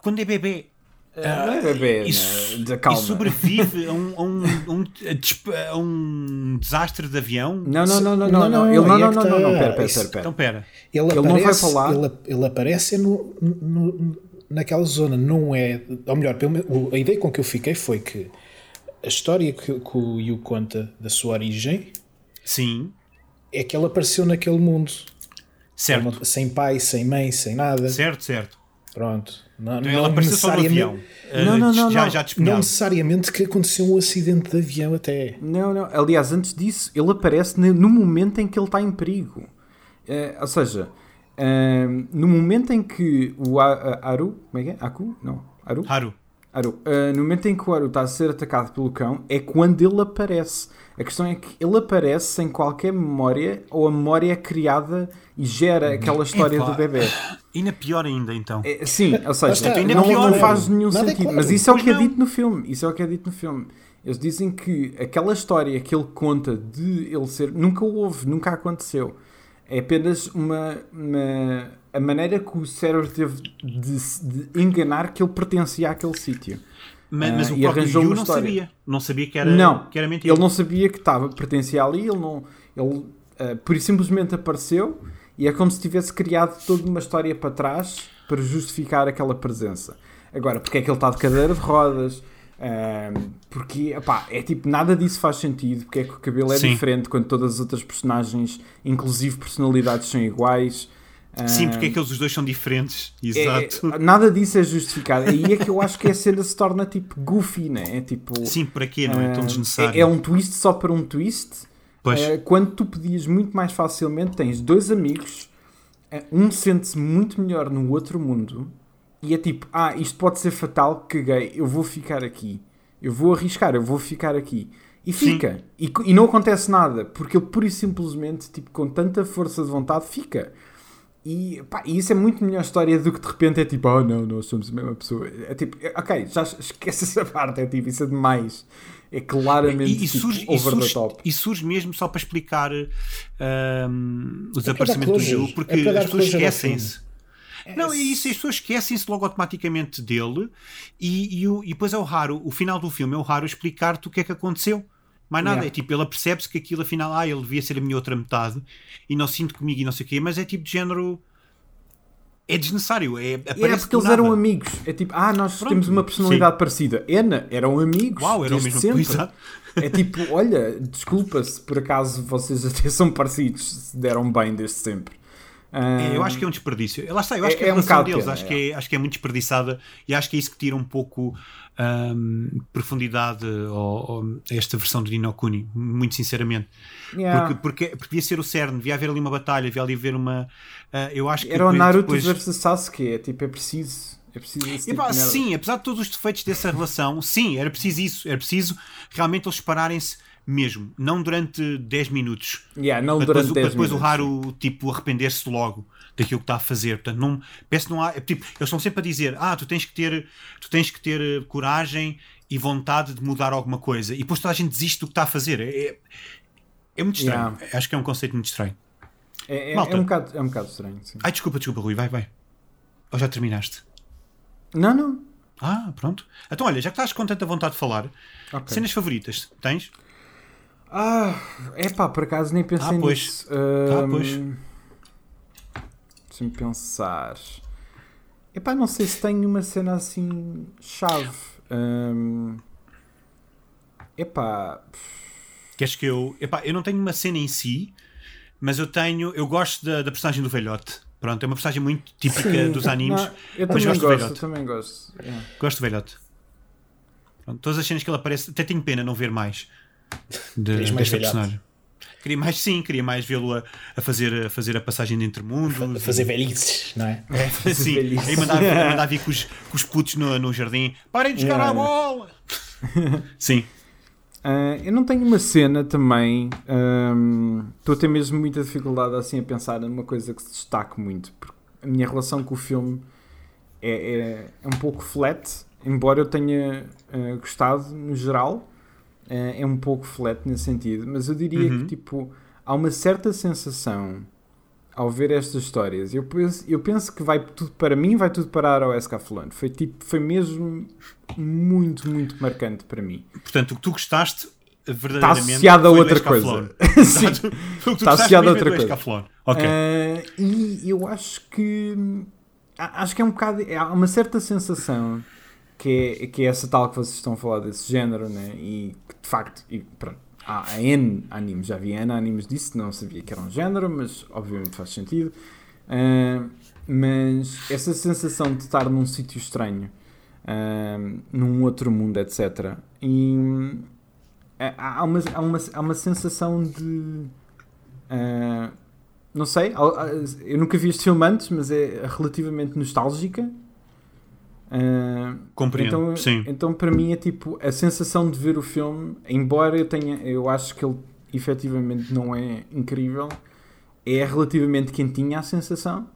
quando é bebê. Uh, bebê, e, né? Calma. E sobrevive a um, a, um, a um desastre de avião? Não, não, não, não, não, não, não, ele, não, não, não, não, não, pera, pera, pera, pera. Então pera. Ele, ele aparece, não vai falar. Ele, ele aparece no, no, naquela zona, não é, ou melhor, a ideia com que eu fiquei foi que a história que, que o Yu conta da sua origem, sim, é que ele apareceu naquele mundo, certo, sem pai, sem mãe, sem nada, certo, certo. Pronto, não, então, não necessariamente, avião, não, não, não, já, não, já não necessariamente que aconteceu um acidente de avião até. Não, não, aliás, antes disso, ele aparece no momento em que ele está em perigo. Uh, ou seja, uh, no momento em que o a- a- Aru, como é que é? Aku? Não, Aru? Haru. Aru. Uh, no momento em que o Aru está a ser atacado pelo cão, é quando ele aparece. A questão é que ele aparece sem qualquer memória, ou a memória é criada e gera aquela história do bebê. Ainda pior ainda, então. É, sim, ou seja, tá, não, pior, não faz nenhum nada sentido. É claro. Mas isso é o que é dito no filme. Isso é o que é dito no filme. Eles dizem que aquela história que ele conta de ele ser... Nunca houve, nunca aconteceu. É apenas uma... uma a maneira que o cérebro teve de, de enganar que ele pertencia àquele sítio. Mas, mas uh, o próprio Yu não história. sabia. Não sabia que era, não, que era mentira. Ele não sabia que estava, pertencia ali. Ele, não, ele uh, por isso simplesmente apareceu e é como se tivesse criado toda uma história para trás para justificar aquela presença. Agora, porque é que ele está de cadeira de rodas? Uh, porque, opá, é tipo, nada disso faz sentido. Porque é que o cabelo é, sim, diferente quando todas as outras personagens, inclusive personalidades, são iguais. Sim, porque é que eles os dois são diferentes. Exato. É, nada disso é justificado. Aí é que eu acho que a cena se torna tipo goofy, né? É tipo, sim, para quê? Não é tão desnecessário. É, é um twist só para um twist. Pois. É, quando tu pedias muito mais facilmente, tens dois amigos, um sente-se muito melhor no outro mundo e é tipo, ah, isto pode ser fatal, caguei, eu vou ficar aqui. Eu vou arriscar, eu vou ficar aqui. E fica. E, e não acontece nada, porque ele pura e simplesmente, tipo, com tanta força de vontade, fica. E, pá, isso é muito melhor história do que de repente é tipo, oh não, não somos a mesma pessoa. É tipo, ok, já esquece essa parte, é tipo, isso é demais. É claramente e, e tipo, surge, over surge, the top. E surge mesmo só para explicar um, o desaparecimento é do Ju, porque é as pessoas esquecem-se. É. Não, e isso, as pessoas esquecem-se logo automaticamente dele e, e, o, e depois é o raro, o final do filme é o raro explicar-te o que é que aconteceu. Mais nada, yeah. É tipo, ela percebe-se que aquilo afinal, ah, ele devia ser a minha outra metade e não sinto comigo e não sei o quê, mas é tipo de género, é desnecessário, é, aparece é porque eles nada. Eram amigos, é tipo, ah, nós, pronto, temos uma personalidade, sim, parecida, Ana, eram amigos, uau, eram desde mesmo sempre, é tipo, olha, desculpa-se, por acaso vocês até são parecidos, se deram bem desde sempre. É, eu acho que é um desperdício. Lá está, eu acho é, que é a relação é um deles, acho, é. Que é, acho que é muito desperdiçada e acho que é isso que tira um pouco um, profundidade a esta versão de Ni no Kuni, muito sinceramente. Yeah. Porque, porque, porque devia ser o cerne, devia haver ali uma batalha, devia ali haver uma. Uh, eu acho que era o Naruto versus Sasuke, é tipo, é preciso. É preciso esse tipo, pá, de sim, apesar de todos os defeitos dessa relação, sim, era preciso isso, era preciso realmente eles separarem-se. Mesmo, não durante dez minutos. Yeah, não durante depois, dez depois minutos. O raro tipo, arrepender-se logo daquilo que está a fazer. Portanto, não, parece que não há, tipo, eles estão sempre a dizer: ah, tu tens que ter, tu tens que ter coragem e vontade de mudar alguma coisa. E depois toda a gente desiste do que está a fazer. É, é muito estranho. Yeah. Acho que é um conceito muito estranho. É, é, Malta, é, um, bocado, é um bocado estranho. Sim. Ai, desculpa, desculpa, Rui, vai, vai. Ou já terminaste? Não, não. Ah, pronto. Então, olha, já que estás com tanta vontade de falar, okay. Cenas favoritas tens? Ah, é pá, por acaso nem pensei ah, pois. nisso. Ah, um, pois. Deixa-me pensar. É pá, não sei se tenho uma cena assim chave. Um, é pá. Queres que eu... É pá, eu não tenho uma cena em si, mas eu tenho... Eu gosto da, da personagem do velhote. Pronto, é uma personagem muito típica, sim, dos animes. Não, eu mas também gosto, gosto eu também gosto. Yeah. Gosto do velhote. Pronto, todas as cenas que ele aparece... Até tenho pena não ver mais. De, desta mais personagem. Queria mais, sim, queria mais vê-lo a, a, fazer, a fazer a passagem de entremundo, a fazer velhices, não é? É, fazer sim, velhices. Aí mandava, mandava vir com os, com os putos no, no jardim, parem de jogar yeah. à bola. Sim. Uh, eu não tenho uma cena também, estou um, a ter mesmo muita dificuldade assim a pensar numa coisa que se destaque muito, porque a minha relação com o filme é, é, é um pouco flat, embora eu tenha uh, gostado no geral. Uh, é um pouco flat nesse sentido, mas eu diria uhum. que tipo, há uma certa sensação ao ver estas histórias, eu penso, eu penso que vai tudo, para mim vai tudo parar ao Escaflowne. Foi, tipo, foi mesmo muito, muito marcante para mim. Portanto, o que tu gostaste verdadeiramente está associado a outra coisa. Sim, está associado a outra coisa. Okay. Uh, e eu acho que acho que é um bocado, há uma certa sensação que é, que é essa tal que vocês estão a falar desse género, né? E que de facto, e pronto, há N animes, já vi N animes disso, não sabia que era um género, mas obviamente faz sentido. Uh, mas essa sensação de estar num sítio estranho, uh, num outro mundo, etcétera. E há uma, há uma, há uma sensação de... Uh, não sei, eu nunca vi este filme antes, mas é relativamente nostálgica. Uh, Compreendo, então, sim. Então para mim é tipo a sensação de ver o filme, embora eu tenha, eu acho que ele efetivamente não é incrível, é relativamente quentinha a sensação.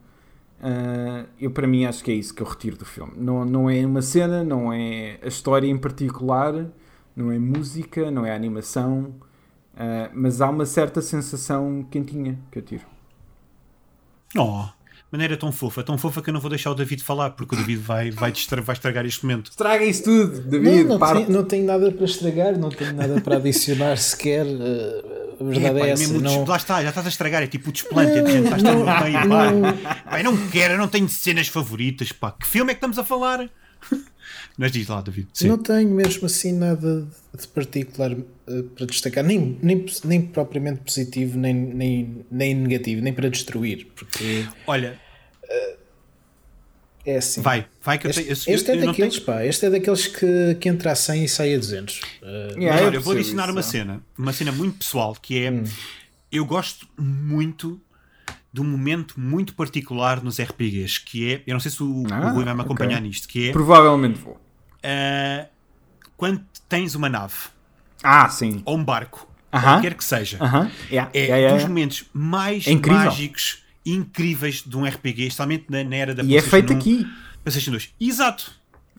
Uh, eu para mim acho que é isso que eu retiro do filme. Não, não é uma cena, não é a história em particular, não é música, não é animação, uh, mas há uma certa sensação quentinha que eu tiro. Oh, maneira tão fofa, tão fofa que eu não vou deixar o David falar, porque o David vai, vai, estra- vai estragar este momento. Estraga isso tudo, David. Não, não, tenho, não tenho nada para estragar, não tenho nada para adicionar sequer. A verdade é, é essa. Não... Lá está, já estás a estragar, é tipo o desplante, já estás no meio. Pá, eu não quero, eu não tenho cenas favoritas, pá. Que filme é que estamos a falar? Mas diz lá, David. Sim. Não tenho mesmo assim nada de particular uh, para destacar, nem, nem, nem propriamente positivo, nem, nem, nem negativo, nem para destruir, porque olha, uh, é assim. Vai, vai que este, eu tenho, eu, este eu, é eu daqueles, tenho... pá, este é daqueles que, que entra a cem e sai a duzentos. Uh, yeah, olha, eu vou adicionar isso, uma não. cena, uma cena muito pessoal, que é hum. eu gosto muito de um momento muito particular nos R P Gs, que é, eu não sei se o, ah, o Rui vai me acompanhar okay. nisto, que é... Provavelmente vou. Uh, quando tens uma nave, ah, sim. ou um barco, uh-huh. ou quer que seja, uh-huh. yeah. é yeah, yeah, dos yeah. momentos mais é mágicos e incríveis de um R P G, especialmente na, na era da PlayStation um. E é feito um, aqui. PlayStation dois. Exato.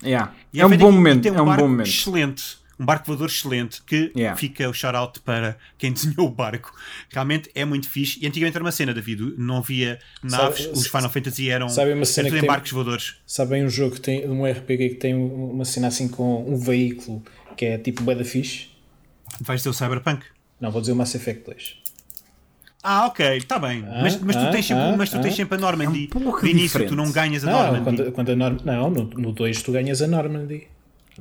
Yeah. E é, é um bom aqui, momento. É um, é um barco bom momento. Excelente. Um barco voador excelente, que yeah. fica o shout-out para quem desenhou o barco. Realmente é muito fixe. E antigamente era uma cena, David, não havia naves, sabe, os Final Fantasy eram tudo em barcos voadores. Sabem um jogo, que tem um R P G que tem uma cena assim com um veículo que é tipo bué da fixe? Vais dizer o Cyberpunk? Não, vou dizer o Mass Effect dois. Ah, ok, está bem. Ah, mas, mas, ah, tu tens sempre, ah, mas tu tens sempre a Normandy. É um pouco de início, tu não ganhas a Normandy. Quando, quando a Norm... Não, no dois tu ganhas a Normandy.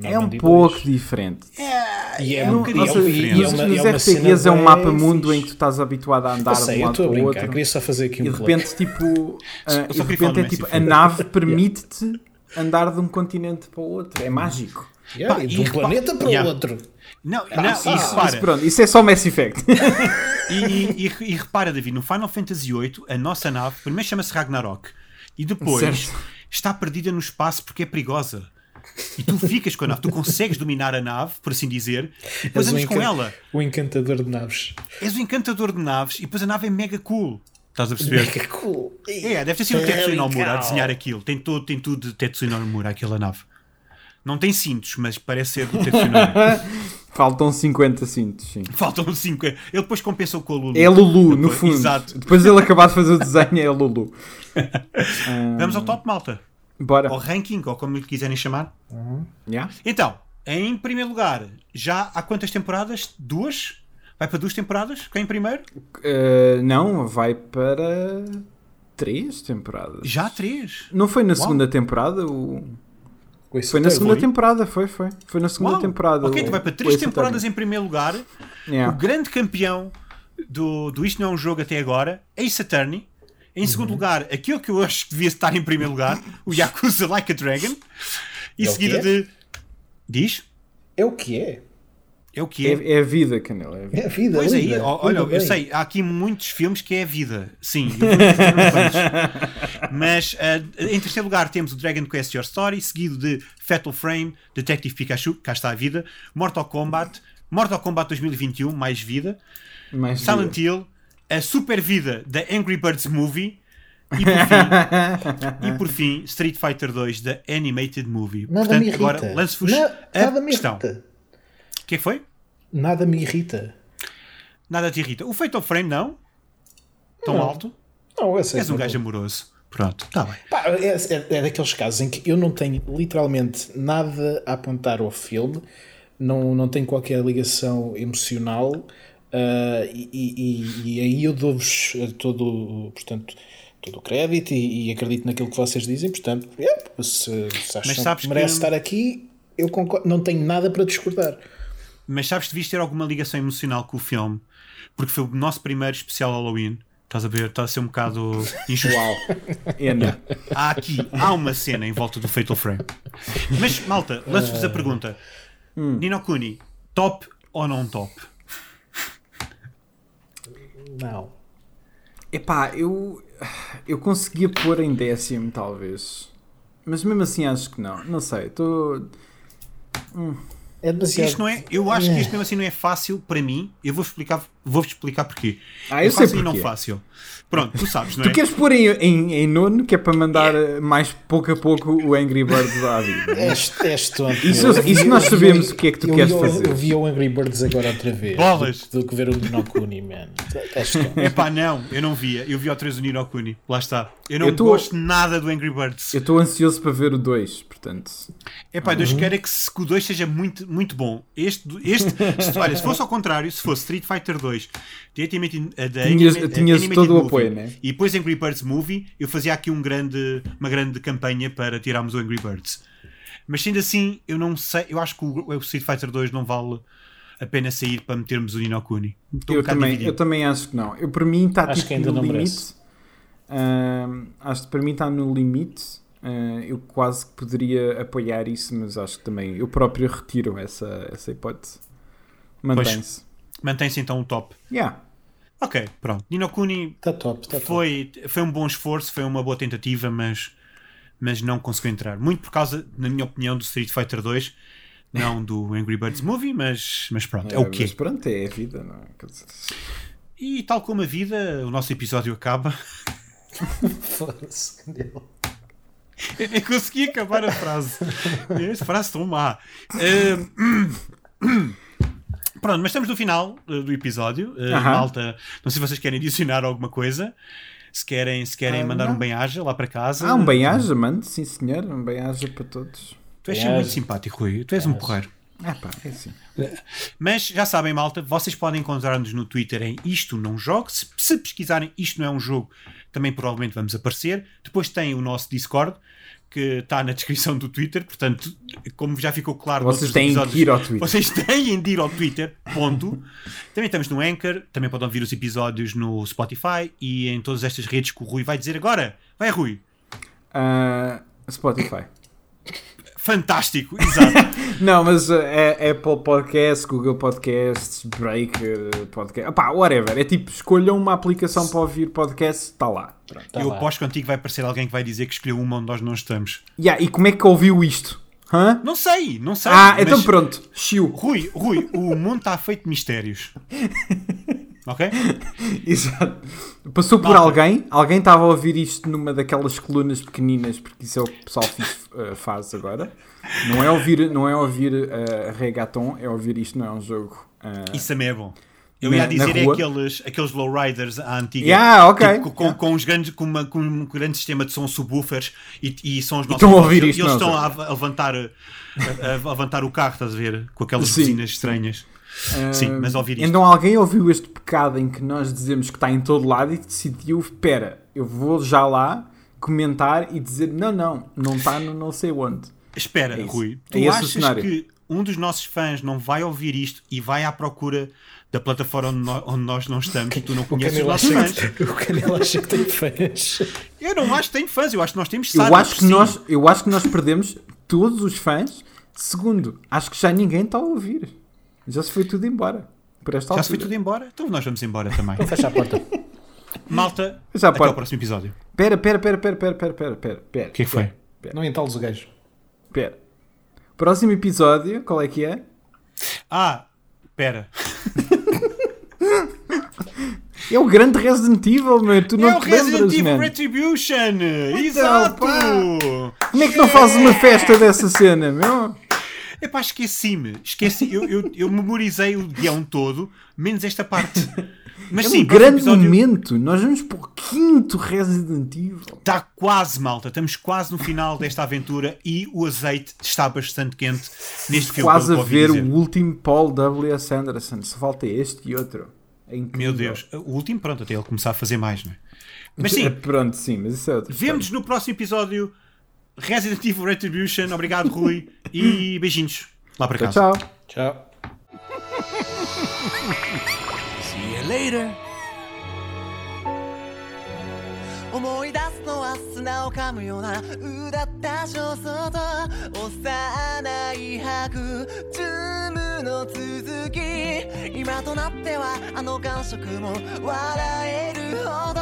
É um pouco diferente. É, e é, é um bocadinho diferente. Nos R P Gs é um mapa mundo em que tu estás habituado a andar de um lado para o outro. Eu queria só fazer aqui um e de repente, tipo, uh, de repente é tipo, a nave permite-te andar de um continente para o outro. É mágico. Yeah, Pá, de um e, planeta para o yeah. outro. Não, ah, não isso, ah, isso, pronto, isso é só Mass Effect. e, e, e repara, David, no Final Fantasy oito, a nossa nave, primeiro chama-se Ragnarok, e depois certo. está perdida no espaço porque é perigosa. E tu ficas com a nave, tu consegues dominar a nave, por assim dizer, e depois andas encan- com ela. O encantador de naves. És o encantador de naves e depois a nave é mega cool. Estás a perceber? Mega cool. É, deve ter sido o Tetsuya Nomura a desenhar aquilo. Tem tudo, tem tudo de Tetsuya Nomura, aquela nave. Não tem cintos, mas parece ser do Tetsuya Nomura. Faltam cinquenta cintos, sim. Faltam cinquenta. Ele depois compensou com a Lulu. É a Lulu, depois, no fundo. Exato. Depois ele acabar de fazer o desenho, é a Lulu. hum... Vamos ao top, malta. Bora. Ou ranking, ou como lhe quiserem chamar. Uhum. Yeah. Então, em primeiro lugar, já há quantas temporadas? Duas? Vai para duas temporadas? Quem primeiro? Uh, não, vai para três temporadas. Já três? Não foi na Uau. segunda temporada? O... Foi, foi na segunda foi? temporada, foi, foi. Foi na segunda Uau. temporada. Ok, o... então vai para três temporadas em primeiro lugar. Yeah. O grande campeão do, do Isto Não É Um Jogo até agora, Ace Attorney. Em segundo uhum. lugar, aquilo que eu acho que devia estar em primeiro lugar, o Yakuza Like a Dragon. E é seguida é? de... Diz? É o que é. É o que é. É, é a vida, Canelo. É a vida. É a vida pois é aí, vida. olha, Muito eu bem. sei, há aqui muitos filmes que é a vida. Sim. Mas, uh, em terceiro lugar, temos o Dragon Quest Your Story, seguido de Fatal Frame, Detective Pikachu, cá está a vida, Mortal Kombat, Mortal Kombat dois mil e vinte e um, mais vida, mais Silent vida. Hill, a super vida da Angry Birds Movie e por fim, e por fim Street Fighter dois da Animated Movie. Nada Portanto, me irrita. Agora lanço-vos Na, a nada me questão. Irrita. O que é que foi? Nada me irrita. Nada te irrita. O Fatal Frame não? Tão não. alto? Não, eu sei. És um gajo amoroso. Pronto, está bem. Pá, é, é, é daqueles casos em que eu não tenho literalmente nada a apontar ao filme, não, não tenho qualquer ligação emocional, uh, e, e, e aí eu dou-vos todo, portanto, todo o crédito e, e acredito naquilo que vocês dizem, portanto, é, se, se acham que merece que... estar aqui, eu concordo, não tenho nada para discordar. Mas sabes que devias ter alguma ligação emocional com o filme, porque foi o nosso primeiro especial Halloween. Estás a ver? Está a ser um bocado injusto. Yeah. Há aqui, há uma cena em volta do Fatal Frame. Mas, malta, lanço-vos a pergunta. Hum. Ni no Kuni, top ou não top? Não. Epá, eu... Eu conseguia pôr em décimo, talvez. Mas mesmo assim acho que não. Não sei, estou... Tô... Hum. É isto não é, eu acho é. que isto mesmo assim não é fácil para mim. Eu vou explicar, vou-vos explicar porquê. Ah, eu é sei fácil porquê. E não fácil. Pronto, tu sabes, não é? Tu queres pôr em, em, em nono, que é para mandar é. mais pouco a pouco o Angry Birds à vida. És, és tonto. Isso, isso nós sabemos eu, o que é que tu eu, queres eu, fazer. Eu vi o Angry Birds agora outra vez. Bolas! Do que ver o Ni no Kuni, mano. És tonto. Epá, não, eu não via. Eu vi outra vez o Ni no Kuni. Lá está. Eu não eu tô, gosto nada do Angry Birds. Eu estou ansioso para ver o dois, portanto. Epá, Deus uhum. quer é que, que o dois seja muito. Muito bom. Este, este se, olha, se fosse ao contrário, se fosse Street Fighter dois, da Animated, tinhas, a, tinhas Animated todo Movie, o apoio, né? E depois Angry Birds Movie, eu fazia aqui um grande, uma grande campanha para tirarmos o Angry Birds. Mas sendo assim, eu não sei, eu acho que o, o Street Fighter dois não vale a pena sair para metermos o Ni no Kuni. Eu, um eu também acho que não. Eu, para mim está acho tipo, que ainda no não limite. Uh, acho que para mim está no limite. Uh, eu quase que poderia apoiar isso, mas acho que também eu próprio retiro essa, essa hipótese. Mantém-se. Pois, mantém-se então o top. Yeah. Ok, pronto. Ni no Kuni tá top, tá foi, top. Foi um bom esforço, foi uma boa tentativa, mas, mas não conseguiu entrar. Muito por causa, na minha opinião, do Street Fighter dois, não do Angry Birds Movie, mas, mas pronto, é, é o quê? Mas pronto, é a vida, não é? E tal como a vida, o nosso episódio acaba. Foda-se, Deus. Eu nem consegui acabar a frase. As frases estão má. Uh, pronto, mas estamos no final uh, do episódio. Uh, uh-huh. Malta, não sei se vocês querem adicionar alguma coisa. Se querem, se querem ah, mandar não. um bem-aja lá para casa. Ah, um bem-aja, mano. Sim, senhor. Um bem-aja para todos. Tu és muito simpático, Rui. Tu és um porreiro. Ah, pá, é assim. Mas já sabem, malta, vocês podem encontrar-nos no Twitter em Isto Não Jogo. Se, se pesquisarem Isto Não É Um Jogo, também provavelmente vamos aparecer. Depois tem o nosso Discord, que está na descrição do Twitter. Portanto, como já ficou claro, vocês têm de ir ao Twitter. Vocês têm de ir ao Twitter, ponto. Também estamos no Anchor, também podem ouvir os episódios no Spotify e em todas estas redes que o Rui vai dizer agora. Vai, Rui. Uh, Spotify. Fantástico, exato. Não, mas é Apple Podcasts, Google Podcasts, Breaker Podcasts, opá, whatever. É tipo, escolham uma aplicação para ouvir podcasts, está lá. Pronto, tá eu lá. Aposto contigo que vai aparecer alguém que vai dizer que escolheu uma onde nós não estamos. Yeah, e como é que ouviu isto? Hã? Não sei, não sei. Ah, mas... então pronto. Chiu. Rui, Rui, o mundo está feito de mistérios. Ok? Exato. Passou por Malta. alguém, alguém estava a ouvir isto numa daquelas colunas pequeninas, porque isso é o que o pessoal uh, faz agora. Não é ouvir, não é ouvir uh, reggaeton, é ouvir Isto Não É Um Jogo. Uh, isso também é bom. Eu na, ia dizer é aqueles, aqueles lowriders à antiga, yeah, okay. tipo, com, yeah. com, os grandes, com, uma, com um grande sistema de som, subwoofers, e, e são os nossos. Estão a ouvir eles, isto eles estão a, a, levantar, a, a, a levantar o carro, estás a ver? Com aquelas buzinas estranhas. Uh, Sim, mas ouvir isto. Então alguém ouviu este pecado em que nós dizemos que está em todo lado e que decidiu, espera, eu vou já lá comentar e dizer não, não, não está no não sei onde. Espera, é Rui, tu é achas que um dos nossos fãs não vai ouvir isto e vai à procura da plataforma onde nós, onde nós não estamos e tu não conheces os nossos fãs? O Canelo acha que tem fãs. Eu não acho que tem fãs, eu acho que nós temos eu acho que nós Eu acho que nós perdemos todos os fãs. Segundo, acho que já ninguém está a ouvir. Já se foi tudo embora. Por esta Já altura. se foi tudo embora? Então nós vamos embora também. Vou fechar a porta. Malta, a até porta. Ao próximo episódio. Pera, pera, pera, pera, pera, pera, pera, pera. O que é que foi? Pera, pera. Não entales o gajo. Pera. Próximo episódio, qual é que é? Ah, pera. É o grande Resident Evil, meu. Tu não é o te Resident lembras, Evil man. Retribution. Exato. Como é que não fazes uma festa dessa cena, meu? Epá, esqueci-me, esqueci, eu, eu, eu memorizei o guião todo, menos esta parte. Mas é sim, um grande episódio... momento. Nós vamos para o quinto Resident Evil. Está quase, malta. Estamos quase no final desta aventura e o azeite está bastante quente neste filme. Quase a ver dizer. O último Paul W S. Anderson. Só falta este e outro. É incrível. Meu Deus. O último, pronto, até ele começar a fazer mais, não é? Mas sim. Pronto, sim, mas isso é outro. Vemos-nos no próximo episódio. Resident Evil Retribution. Obrigado, Rui. E beijinhos. Lá para casa. Tchau. Tchau. See you later. 思い出すのは砂を噛むようなうだった焦燥と幼い白チュームの続き今となってはあの感触も笑えるほど